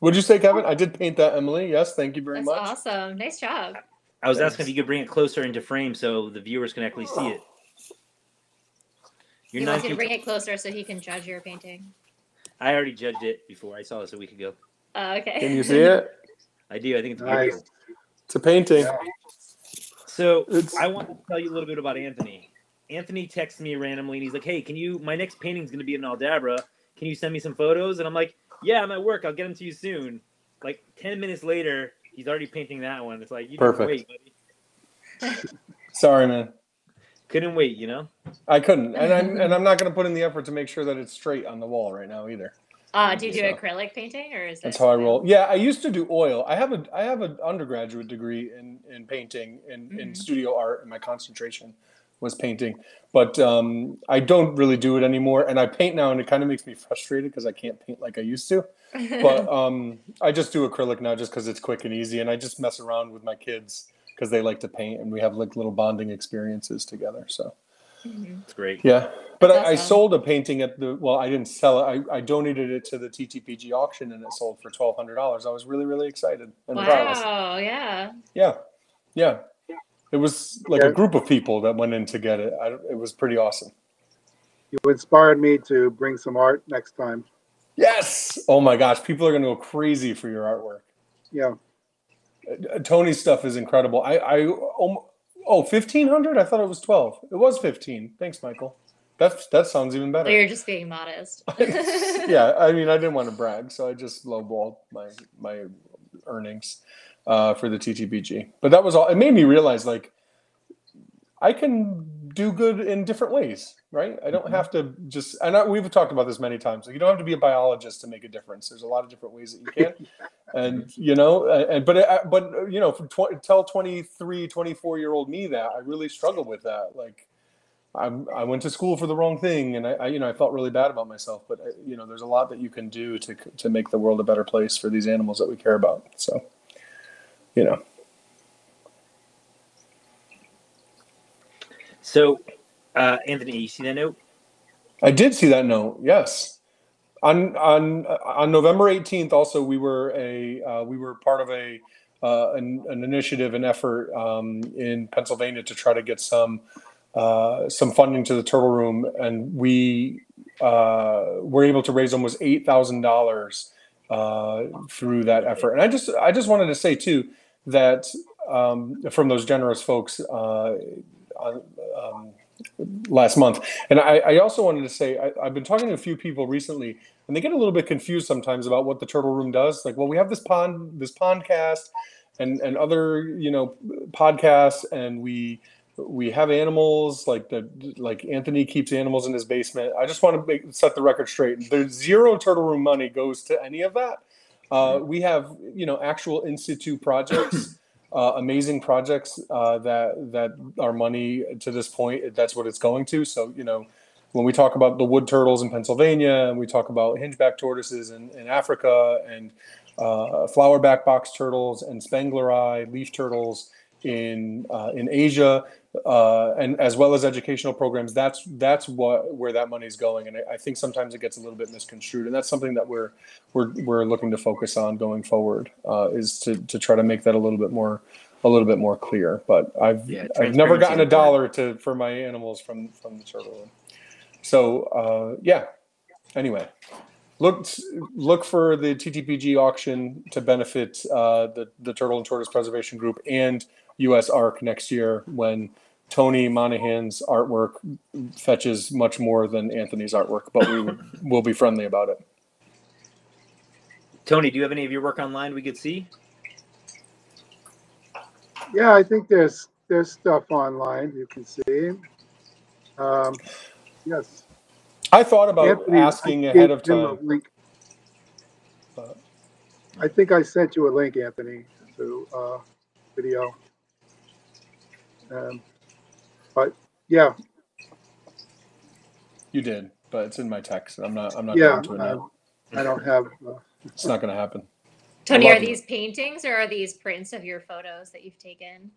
What'd you say, Kevin? I did paint that, Emily. Yes, thank you very much. That's awesome. Nice job. I was asking if you could bring it closer into frame so the viewers can actually see it. He wants you to bring it closer so he can judge your painting. I already judged it before. I saw this a week ago. Oh, okay. Can you see it? I do. I think it's nice. Beautiful. It's a painting. Yeah. So I want to tell you a little bit about Anthony. Anthony texts me randomly and he's like, hey, can you, my next painting is going to be an Aldabra. Can you send me some photos? And I'm like, yeah, I'm at work. I'll get them to you soon. Like 10 minutes later, he's already painting that one. It's like, you didn't wait, buddy. Sorry, man. Couldn't wait, you know? I couldn't. And I'm not going to put in the effort to make sure that it's straight on the wall right now either. Do you do acrylic painting or is that? That's how I roll. Yeah, I used to do oil. I have an undergraduate degree in painting and in studio art, and my concentration was painting, but I don't really do it anymore. And I paint now and it kind of makes me frustrated because I can't paint like I used to, but I just do acrylic now just because it's quick and easy. And I just mess around with my kids because they like to paint and we have like little bonding experiences together. So it's great. Yeah. But I sold a painting at the, well, I didn't sell it. I donated it to the TTPG auction and it sold for $1,200. I was really, really excited. And wow. Yeah. Yeah. Yeah. It was like a group of people that went in to get it. It was pretty awesome. You inspired me to bring some art next time. Yes. Oh, my gosh. People are going to go crazy for your artwork. Yeah. Tony's stuff is incredible. Oh, 1,500? I thought it was 12. It was 15. Thanks, Michael. That sounds even better. So you're just being modest. Yeah. I mean, I didn't want to brag, so I just lowballed my earnings. For the TTBG. But that was all. It made me realize, like, I can do good in different ways, right? I don't have to just, we've talked about this many times. You don't have to be a biologist to make a difference. There's a lot of different ways that you can. And, you know, but you know, tell 23, 24-year-old me that, I really struggled with that. Like, I went to school for the wrong thing, and I, you know, I felt really bad about myself. But, you know, there's a lot that you can do to make the world a better place for these animals that we care about, so. You know. So, Anthony, you see that note? I did see that note. Yes. On November 18th, also we were part of an initiative and effort in Pennsylvania to try to get some funding to the Turtle Room, and we were able to raise almost $8,000 through that effort. And I just wanted to say too. That from those generous folks last month. And I also wanted to say, I've been talking to a few people recently, and they get a little bit confused sometimes about what the Turtle Room does. Like, well, we have this podcast and other, you know, podcasts, and we have animals like Anthony keeps animals in his basement. I just want to set the record straight. There's zero Turtle Room money goes to any of that. We have, you know, actual in situ projects, amazing projects that our money to this point, that's what it's going to. So, you know, when we talk about the wood turtles in Pennsylvania, and we talk about hingeback tortoises in Africa, and flowerback box turtles and Spangleri leaf turtles in Asia, and as well as educational programs, that's where that money is going. And I think sometimes it gets a little bit misconstrued, and that's something that we're looking to focus on going forward, is to try to make that a little bit more clear. But I've never gotten a dollar for my animals from the Turtle Room. So yeah. Anyway, look for the TTPG auction to benefit the Turtle and Tortoise Preservation Group and U.S. ARC next year when Tony Monahan's artwork fetches much more than Anthony's artwork, but we will be friendly about it. Tony, do you have any of your work online we could see? Yeah, I think there's stuff online you can see. Yes. I thought about asking ahead of time. I think I sent you a link, Anthony, to video. But yeah, you did, but it's in my text. I'm not going to it now. I don't have. It's not going to happen. Tony, are these paintings or are these prints of your photos that you've taken?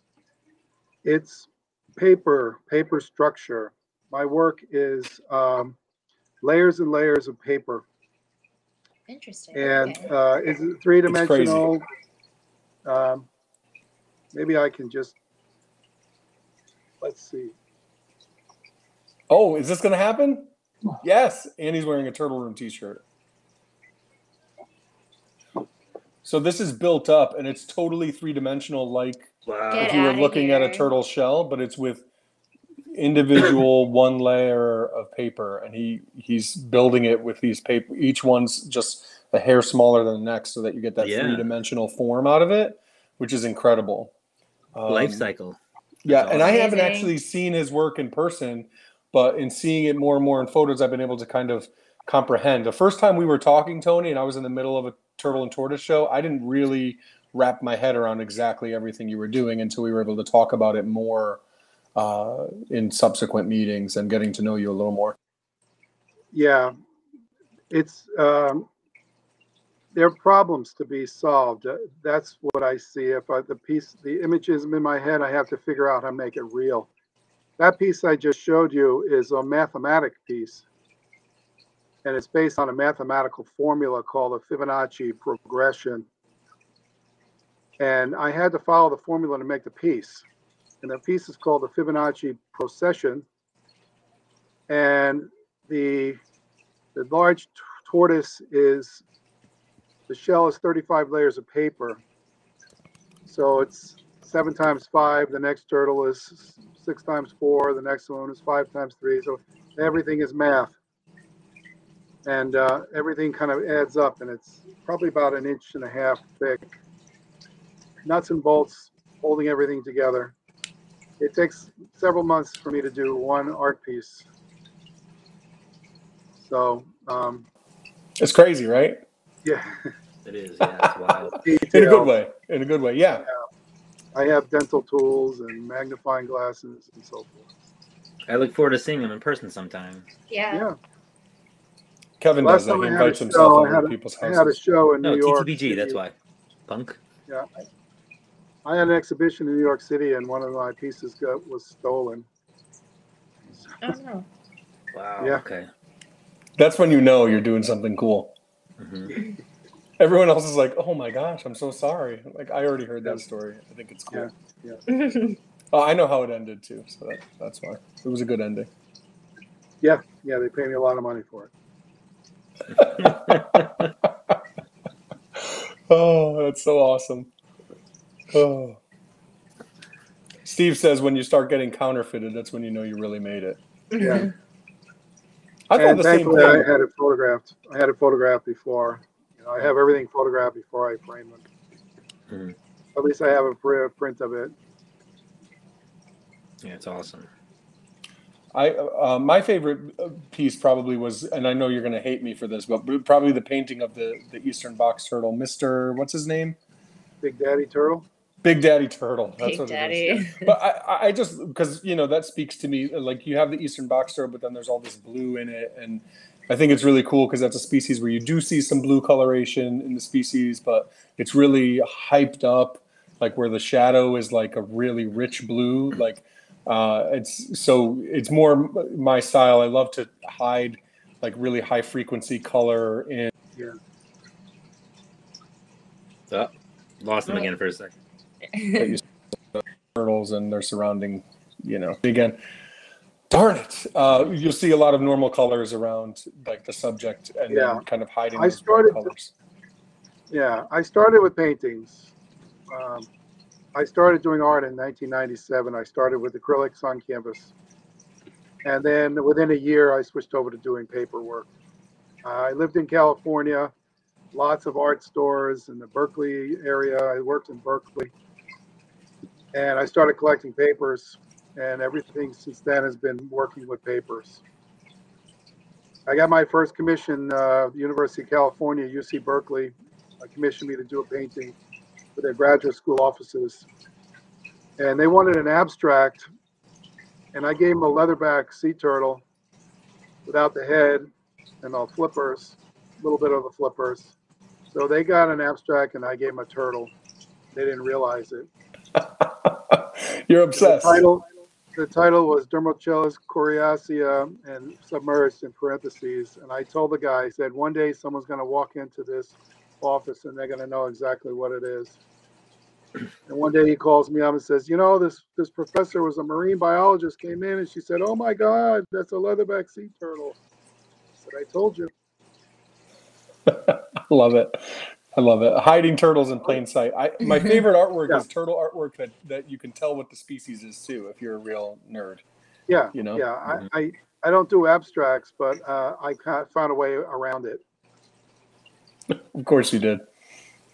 It's paper structure. My work is layers and layers of paper. Interesting. And okay. Is it three-dimensional? Maybe I can just, let's see. Oh, is this going to happen? Yes. Annie's wearing a Turtle Room t-shirt. So this is built up, and it's totally three-dimensional, like if you were looking at a turtle shell, but it's with individual one layer of paper, and he's building it with these paper. Each one's just a hair smaller than the next, so that you get that three-dimensional form out of it, which is incredible. Life cycle. That's awesome. And I haven't actually seen his work in person, but in seeing it more and more in photos, I've been able to kind of comprehend. The first time we were talking, Tony, and I was in the middle of a Turtle and Tortoise show, I didn't really wrap my head around exactly everything you were doing until we were able to talk about it more in subsequent meetings and getting to know you a little more. Yeah, it's there are problems to be solved. That's what I see. If the image isn't in my head, I have to figure out how to make it real. That piece I just showed you is a mathematic piece, and it's based on a mathematical formula called the Fibonacci progression. And I had to follow the formula to make the piece. And the piece is called the Fibonacci procession. And the large tortoise is, the shell is 35 layers of paper. So it's 7 times 5. The next turtle is 6 times 4. The next one is 5 times 3. So everything is math. And everything kind of adds up, and it's probably about 1.5 inches thick. Nuts and bolts holding everything together. It takes several months for me to do one art piece. So it's crazy, right? Yeah. It is, yeah, it's wild. In a good way, in a good way, yeah. I have dental tools and magnifying glasses and so forth. I look forward to seeing them in person sometime. Yeah. Yeah. Kevin does that. He invites himself over people's houses. I had a show in New York. TTPG, that's why. Punk. Yeah. I had an exhibition in New York City, and one of my pieces was stolen. Oh, no. Wow. Yeah. Okay. That's when you know you're doing something cool. Mm-hmm. Everyone else is like, oh, my gosh, I'm so sorry. Like, I already heard that story. I think it's cool. Yeah. Yeah. I know how it ended, too, so that's why. It was a good ending. Yeah. Yeah, they paid me a lot of money for it. Oh, that's so awesome. Oh. Steve says when you start getting counterfeited, that's when you know you really made it. Yeah. I thought the same thing. I had it photographed. I had it photographed before. You know, I have everything photographed before I frame it. Mm-hmm. At least I have a print of it. Yeah, it's awesome. My favorite piece probably was, and I know you're going to hate me for this, but probably the painting of the Eastern box turtle, Mr. What's his name? Big Daddy Turtle. Big Daddy Turtle. That's what it is. But I just, because, you know, that speaks to me. Like, you have the Eastern box turtle, but then there's all this blue in it. And I think it's really cool because that's a species where you do see some blue coloration in the species, but it's really hyped up, like where the shadow is like a really rich blue, like. It's more my style. I love to hide like really high frequency color in. Yeah. Oh, lost them again for a second. Turtles and their surrounding, you know, again, darn it. You'll see a lot of normal colors around like the subject and then kind of hiding those colors. I started with paintings. I started doing art in 1997. I started with acrylics on canvas. And then within a year, I switched over to doing paperwork. I lived in California, lots of art stores in the Berkeley area. I worked in Berkeley. And I started collecting papers. And everything since then has been working with papers. I got my first commission, the University of California, UC Berkeley, commissioned me to do a painting for their graduate school offices. And they wanted an abstract. And I gave them a leatherback sea turtle without the head and all flippers, a little bit of the flippers. So they got an abstract and I gave them a turtle. They didn't realize it. You're obsessed. The title was Dermochilus coriacea and submerged in parentheses. And I told the guy, I said, one day someone's going to walk into this office and they're going to know exactly what it is. And one day he calls me up and says, you know, this professor was a marine biologist, came in and she said, oh my God, that's a leatherback sea turtle. I said, I told you. I love it. I love it. Hiding turtles in plain sight. My favorite artwork is turtle artwork that you can tell what the species is too, if you're a real nerd. Yeah. You know? Yeah. Mm-hmm. I don't do abstracts, but I found a way around it. Of course you did.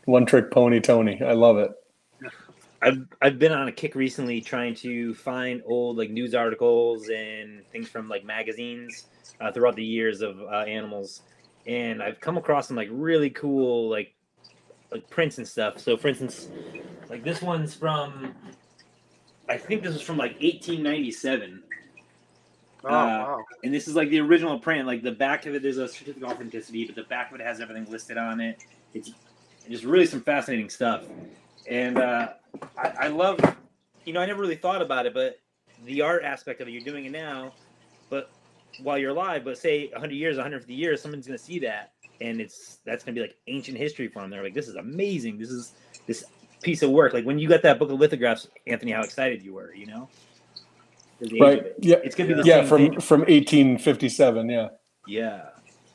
One trick pony Tony. I love it. I've been on a kick recently trying to find old like news articles and things from like magazines throughout the years of animals. And I've come across some like really cool like prints and stuff. So for instance, like this one's from, I think this was from like 1897. Oh, wow. And this is like the original print. Like the back of it, there's a certificate of authenticity, but the back of it has everything listed on it. It's just really some fascinating stuff. And I love, you know, I never really thought about it, but the art aspect of it, you're doing it now, but while you're alive, but say 100 years, 150 years, someone's going to see that. And that's going to be like ancient history for them. They're like, this is amazing. This is this piece of work. Like when you got that book of lithographs, Anthony, how excited you were, you know? Right. It. Yeah. It's going to be the same thing. From 1857. Yeah. Yeah.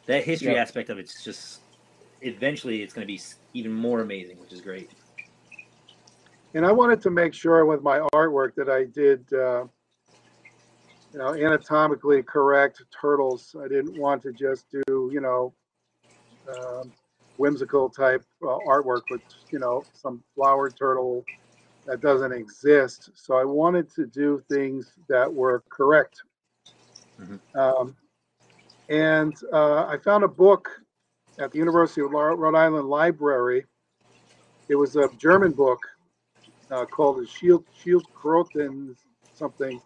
That history aspect of it's just, eventually it's going to be even more amazing, which is great. And I wanted to make sure with my artwork that I did, you know, anatomically correct turtles. I didn't want to just do, you know, whimsical type artwork with, you know, some flower turtle that doesn't exist. So I wanted to do things that were correct. Mm-hmm. I found a book at the University of Rhode Island Library. It was a German book called the Schildkröten something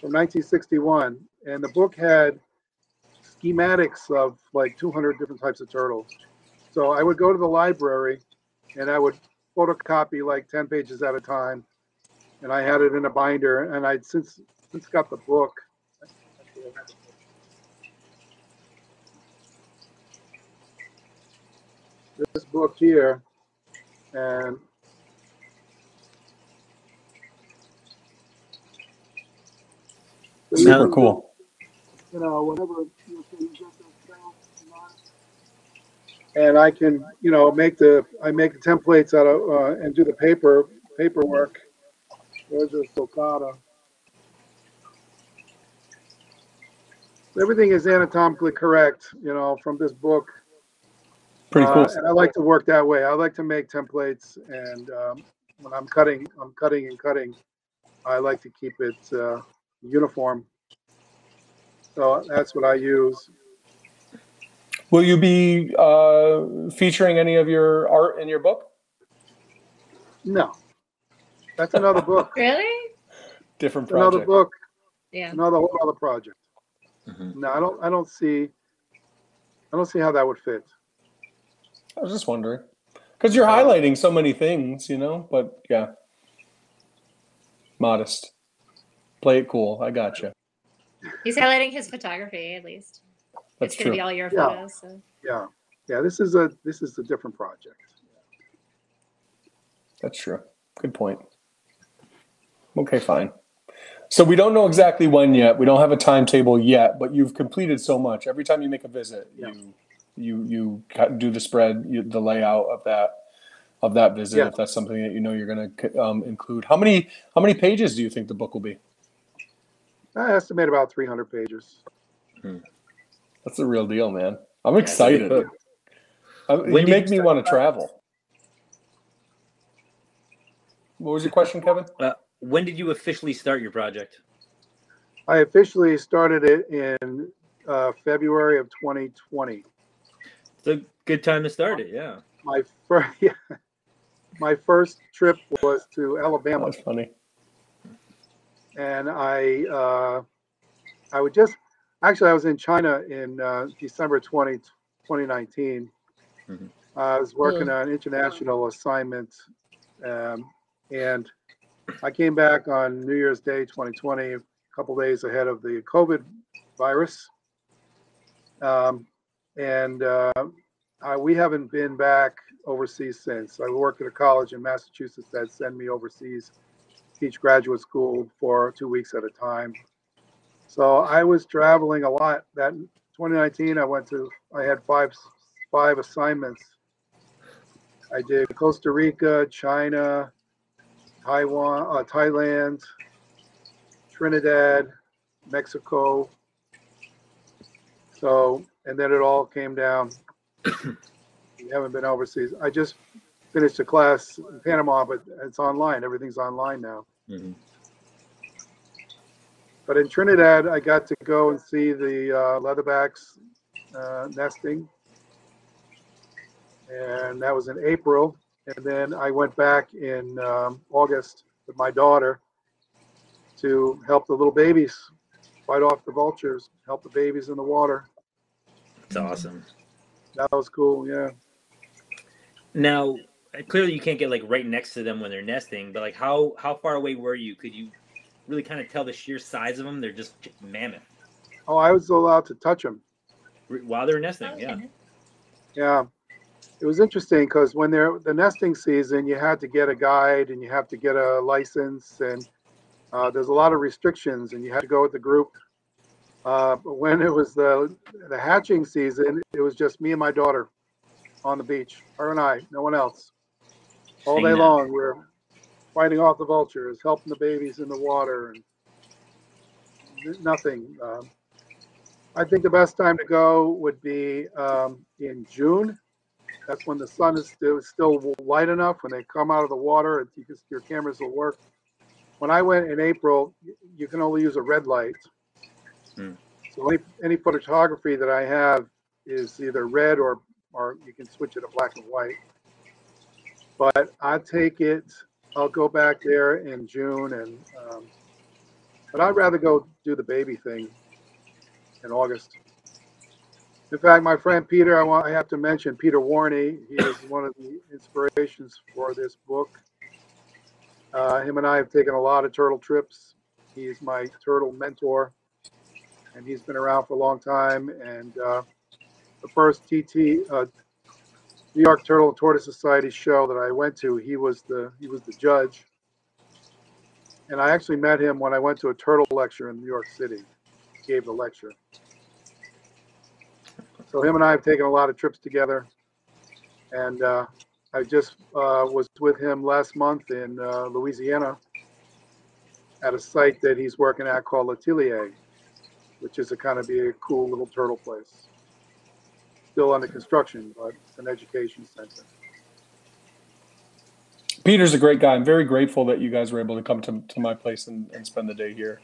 from 1961. And the book had schematics of like 200 different types of turtles. So I would go to the library and I would photocopy like 10 pages at a time. And I had it in a binder. And I'd since got the book. This book here. And super cool. You know, whatever. And I can, you know, I make the templates out of and do the paperwork. There's a sulcata. Everything is anatomically correct, you know, from this book. Pretty cool. And I like to work that way. I like to make templates, and when I'm cutting. I like to keep it uniform. So that's what I use. Will you be featuring any of your art in your book? No, that's another book. Really? Different project. Another book. Yeah. Another whole other project. Mm-hmm. No, I don't see how that would fit. I was just wondering, because you're highlighting so many things, you know. But yeah, modest. Play it cool. I got you. He's highlighting his photography, at least. That's true. It's going to be all your photos. So. Yeah, yeah. This is a different project. That's true. Good point. Okay, fine. So we don't know exactly when yet. We don't have a timetable yet. But you've completed so much. Every time you make a visit, you do the spread, the layout of that. of that visit, if that's something that you know you're going to include. How many pages do you think the book will be? I estimate about 300 pages. Hmm. That's the real deal, man. I'm excited. You make me want to travel. What was your question, Kevin? When did you officially start your project? I officially started it in February of 2020. It's a good time to start it, yeah. My first trip was to Alabama. That's funny. And I was in China in December 2019. Mm-hmm. I was working on an international assignment, and I came back on New Year's Day 2020, a couple days ahead of the COVID virus. We haven't been back overseas since. I worked at a college in Massachusetts that sent me overseas, teach graduate school for 2 weeks at a time. So I was traveling a lot. That 2019, I had five assignments. I did Costa Rica, China, Thailand, Trinidad, Mexico. So, and then it all came down. We haven't been overseas. I just finished a class in Panama, but it's online. Everything's online now. Mm-hmm. But in Trinidad, I got to go and see the leatherbacks nesting. And that was in April. And then I went back in August with my daughter to help the little babies fight off the vultures, help the babies in the water. That's awesome. That was cool, yeah. Now, clearly you can't get like right next to them when they're nesting, but like how far away were you? Could you really kind of tell the sheer size of them? They're just mammoth. Oh, I was allowed to touch them while they were nesting. Yeah. Yeah. It was interesting because when they're the nesting season, you had to get a guide and you have to get a license, and there's a lot of restrictions, and you had to go with the group. But when it was the hatching season, it was just me and my daughter on the beach, her and I, no one else. All day long, we're fighting off the vultures, helping the babies in the water, and nothing. I think the best time to go would be in June. That's when the sun is still light enough. When they come out of the water, your cameras will work. When I went in April, you can only use a red light. Hmm. So any photography that I have is either red or you can switch it to black and white. But I take it. I'll go back there in June, and but I'd rather go do the baby thing in August. In fact, my friend Peter, I have to mention Peter Warney. He is one of the inspirations for this book. Him and I have taken a lot of turtle trips. He is my turtle mentor, and he's been around for a long time. And the first New York Turtle and Tortoise Society show that I went to, he was the judge, and I actually met him when I went to a turtle lecture in New York City. He gave the lecture. So him and I have taken a lot of trips together, and I just was with him last month in Louisiana at a site that he's working at called L'Atelier, which is a cool little turtle place. Still under construction, but it's an education center. Peter's a great guy. I'm very grateful that you guys were able to come to my place and spend the day here,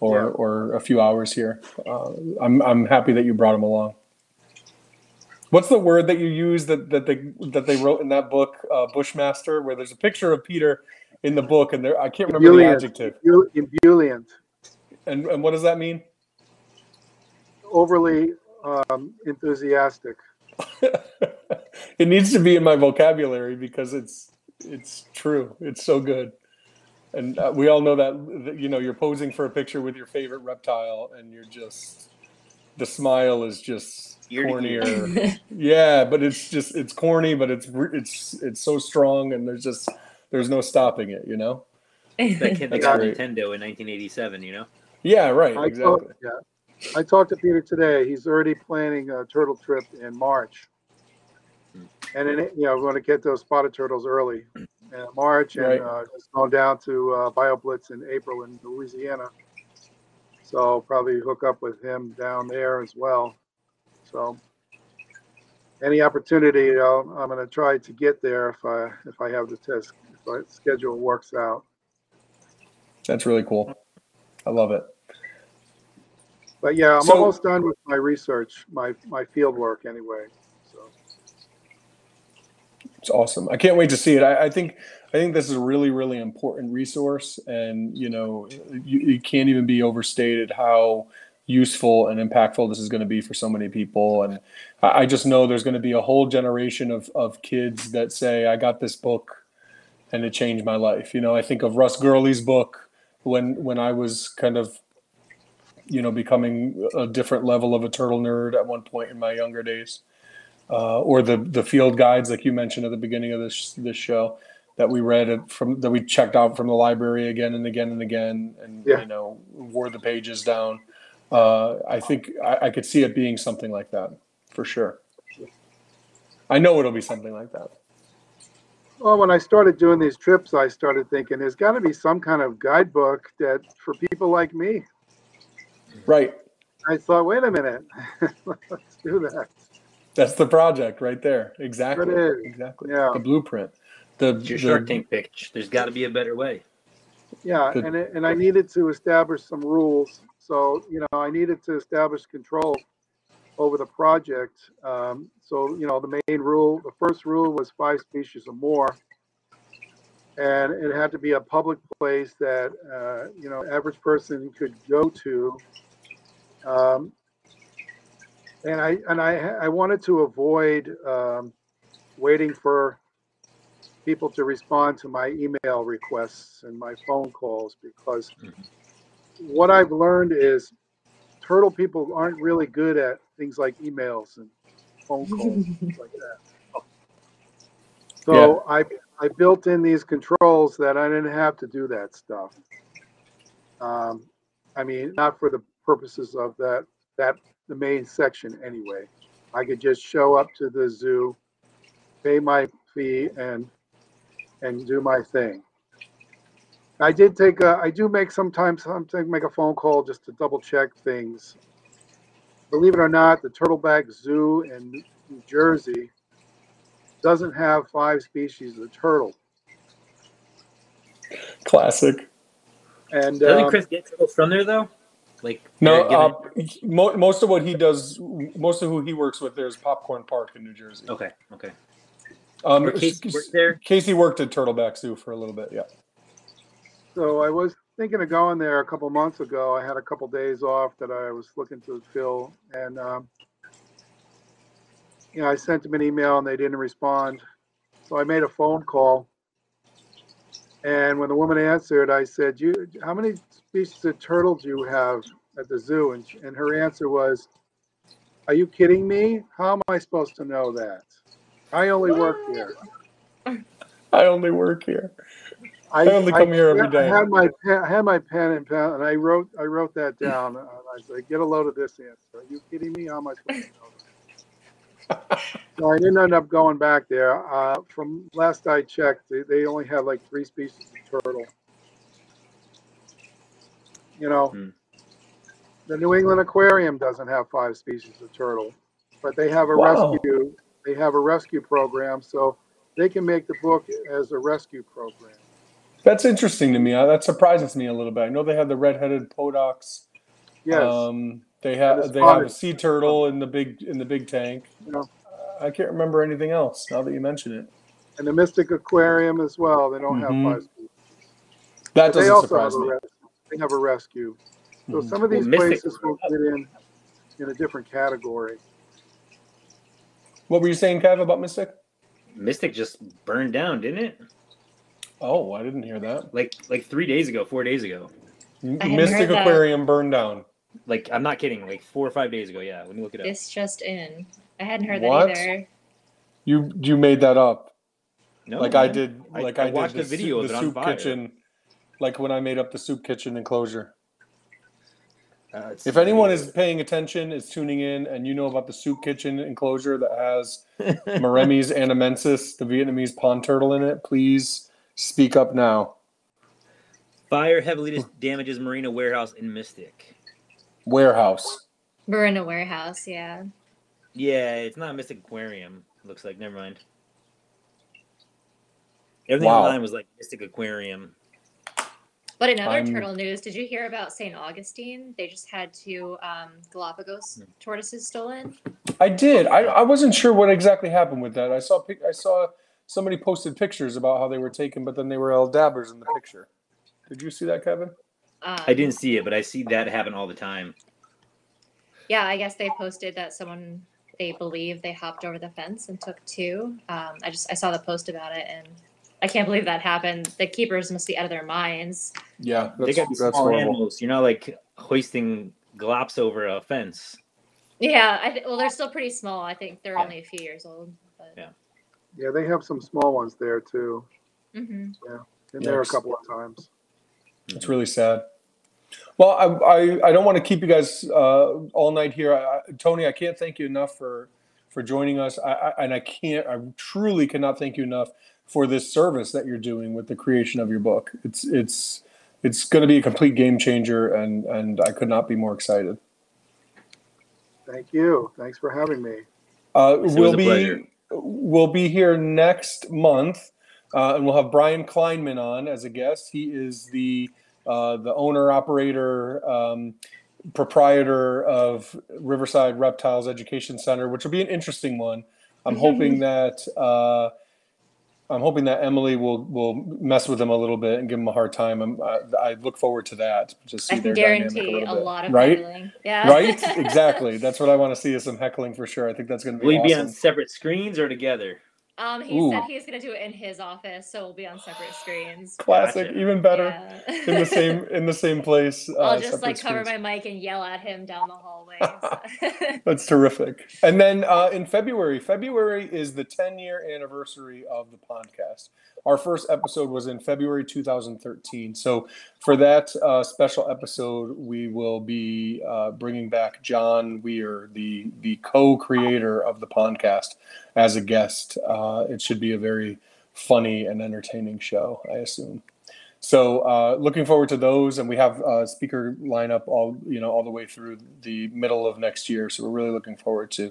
or a few hours here. I'm happy that you brought him along. What's the word that you use that they wrote in that book, Bushmaster, where there's a picture of Peter in the book, and I can't remember the adjective. Ebullient. And what does that mean? Overly enthusiastic. It needs to be in my vocabulary because it's true. It's so good, and we all know that you're posing for a picture with your favorite reptile, and you're just the smile is just cornier. Yeah, but it's corny, but it's so strong, and there's no stopping it. That kid that got Nintendo in 1987. Yeah, right. Exactly. I talked to Peter today. He's already planning a turtle trip in March. And then, you know, we want to get those spotted turtles early in March, and just going down to BioBlitz in April in Louisiana. So I'll probably hook up with him down there as well. So any opportunity, you know, I'm going to try to get there if I have the test, if my schedule works out. That's really cool. I love it. But yeah, I'm almost done with my research, my field work anyway. So it's awesome. I can't wait to see it. I think this is a really, really important resource, and you know, you can't even be overstated how useful and impactful this is going to be for so many people. And I just know there's going to be a whole generation of kids that say, I got this book and it changed my life. You know, I think of Russ Gurley's book when I was kind of, you know, becoming a different level of a turtle nerd at one point in my younger days, or the field guides, like you mentioned at the beginning of this show, that we read from, that we checked out from the library again and again and again, and you know, wore the pages down. I think I could see it being something like that for sure. I know it'll be something like that. Well, when I started doing these trips, I started thinking there's got to be some kind of guidebook that for people like me. Right. I thought, wait a minute, let's do that. That's the project right there. Exactly. It is. Exactly. Yeah. The blueprint. Your Shark Tank pitch. There's got to be a better way. Yeah, and I needed to establish some rules. So you know, I needed to establish control over the project. So you know, the main rule, the first rule was 5 species or more, and it had to be a public place that you know, average person could go to. And I wanted to avoid waiting for people to respond to my email requests and my phone calls, because what I've learned is turtle people aren't really good at things like emails and phone calls and things like that. So yeah. I built in these controls that I didn't have to do that stuff. I mean, not for the purposes of the main section anyway. I could just show up to the zoo, pay my fee, and do my thing. I did take a, I do make sometimes make a phone call just to double check things. Believe it or not, the Turtleback Zoo in New Jersey doesn't have 5 species of turtle. Classic. And doesn't Chris get turtles from there though? Like no, most of what he does, most of who he works with, there's Popcorn Park in New Jersey. Okay, okay. Casey worked there. Casey worked at Turtleback Zoo for a little bit, yeah. So I was thinking of going there a couple months ago. I had a couple days off that I was looking to fill, and you know, I sent them an email and they didn't respond. So I made a phone call, and when the woman answered, I said, "You, how many species of turtle do you have at the zoo?" And her answer was, "Are you kidding me? How am I supposed to know that? I only work here. I only work here. I only come here every day." I had my pen and pad, and I wrote that down. And I said, "Get a load of this answer. Are you kidding me? How am I supposed to know that?" So I didn't end up going back there. From last I checked, they only have like 3 species of turtle. You know, the New England Aquarium doesn't have 5 species of turtle, but they have a rescue. They have a rescue program, so they can make the book as a rescue program. That's interesting to me. That surprises me a little bit. I know they have the red-headed Podox. Yes. They have a sea turtle in the big tank. Yeah. I can't remember anything else now that you mention it. And the Mystic Aquarium as well. They don't have 5 species. That but doesn't surprise me. They have a rescue. So some of these places will fit in a different category. What were you saying, Kev, about Mystic? Mystic just burned down, didn't it? Oh, I didn't hear that. Like 4 days ago. Mystic Aquarium burned down. Like, I'm not kidding. Like 4 or 5 days ago. Yeah, let me look it up. It's just in. I hadn't heard that either. You made that up? No. Like man. I did. Like I watched the video of the soup kitchen. Like when I made up the soup kitchen enclosure. If anyone is paying attention, is tuning in, and you know about the soup kitchen enclosure that has Maremmes anamensis, the Vietnamese pond turtle, in it, please speak up now. Fire heavily damages Marina Warehouse in Mystic. Warehouse. We're in a warehouse, yeah. Yeah, it's not Mystic Aquarium, looks like. Never mind. Everything online was like Mystic Aquarium. But in other turtle news, did you hear about St. Augustine? They just had two Galapagos tortoises stolen. I did. I wasn't sure what exactly happened with that. I saw somebody posted pictures about how they were taken, but then they were Aldabras in the picture. Did you see that, Kevin? I didn't see it, but I see that happen all the time. Yeah, I guess they posted that someone, they believe they hopped over the fence and took two. I saw the post about it, and I can't believe that happened. The keepers must be out of their minds. Yeah, they got these small animals. You're not like hoisting glops over a fence. Yeah, well, they're still pretty small. I think they're only a few years old. But... Yeah, they have some small ones there too. Mm-hmm. Yeah, been there a couple of times. It's really sad. Well, I don't want to keep you guys all night here. Tony, I can't thank you enough for joining us. I truly cannot thank you enough for this service that you're doing with the creation of your book. It's going to be a complete game changer, and I could not be more excited. Thank you. Thanks for having me. We'll be here next month, and we'll have Brian Kleinman on as a guest. He is the owner, operator, proprietor of Riverside Reptiles Education Center, which will be an interesting one. I'm hoping that. I'm hoping that Emily will mess with him a little bit and give him a hard time. I look forward to that. Just see their dynamic a little bit. I guarantee a lot of heckling. Yeah. Right? Exactly. That's what I want to see, is some heckling for sure. I think that's going to be awesome. Will you be on separate screens or together? He said he's going to do it in his office, so we'll be on separate screens. Classic. Gotcha. Even better. Yeah. In the same place. I'll just cover my mic and yell at him down the hallway. That's terrific. And then in February is the 10-year anniversary of the podcast. Our first episode was in February 2013. So for that special episode, we will be bringing back John Weir, the co-creator of the podcast, as a guest. It should be a very funny and entertaining show, I assume. So looking forward to those, and we have a speaker lineup all the way through the middle of next year. So we're really looking forward to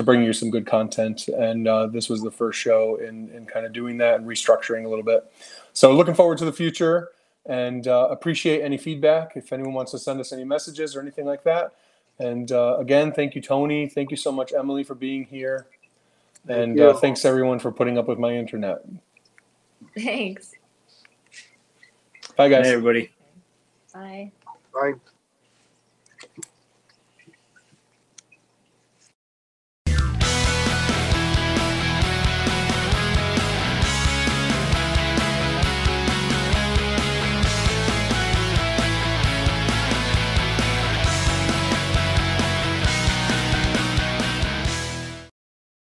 bringing you some good content. And this was the first show in kind of doing that and restructuring a little bit. So looking forward to the future, and appreciate any feedback if anyone wants to send us any messages or anything like that. And again, thank you, Tony. Thank you so much, Emily, for being here. And thanks, everyone, for putting up with my internet. Thanks. Bye, guys. Hey, everybody. Bye. Bye.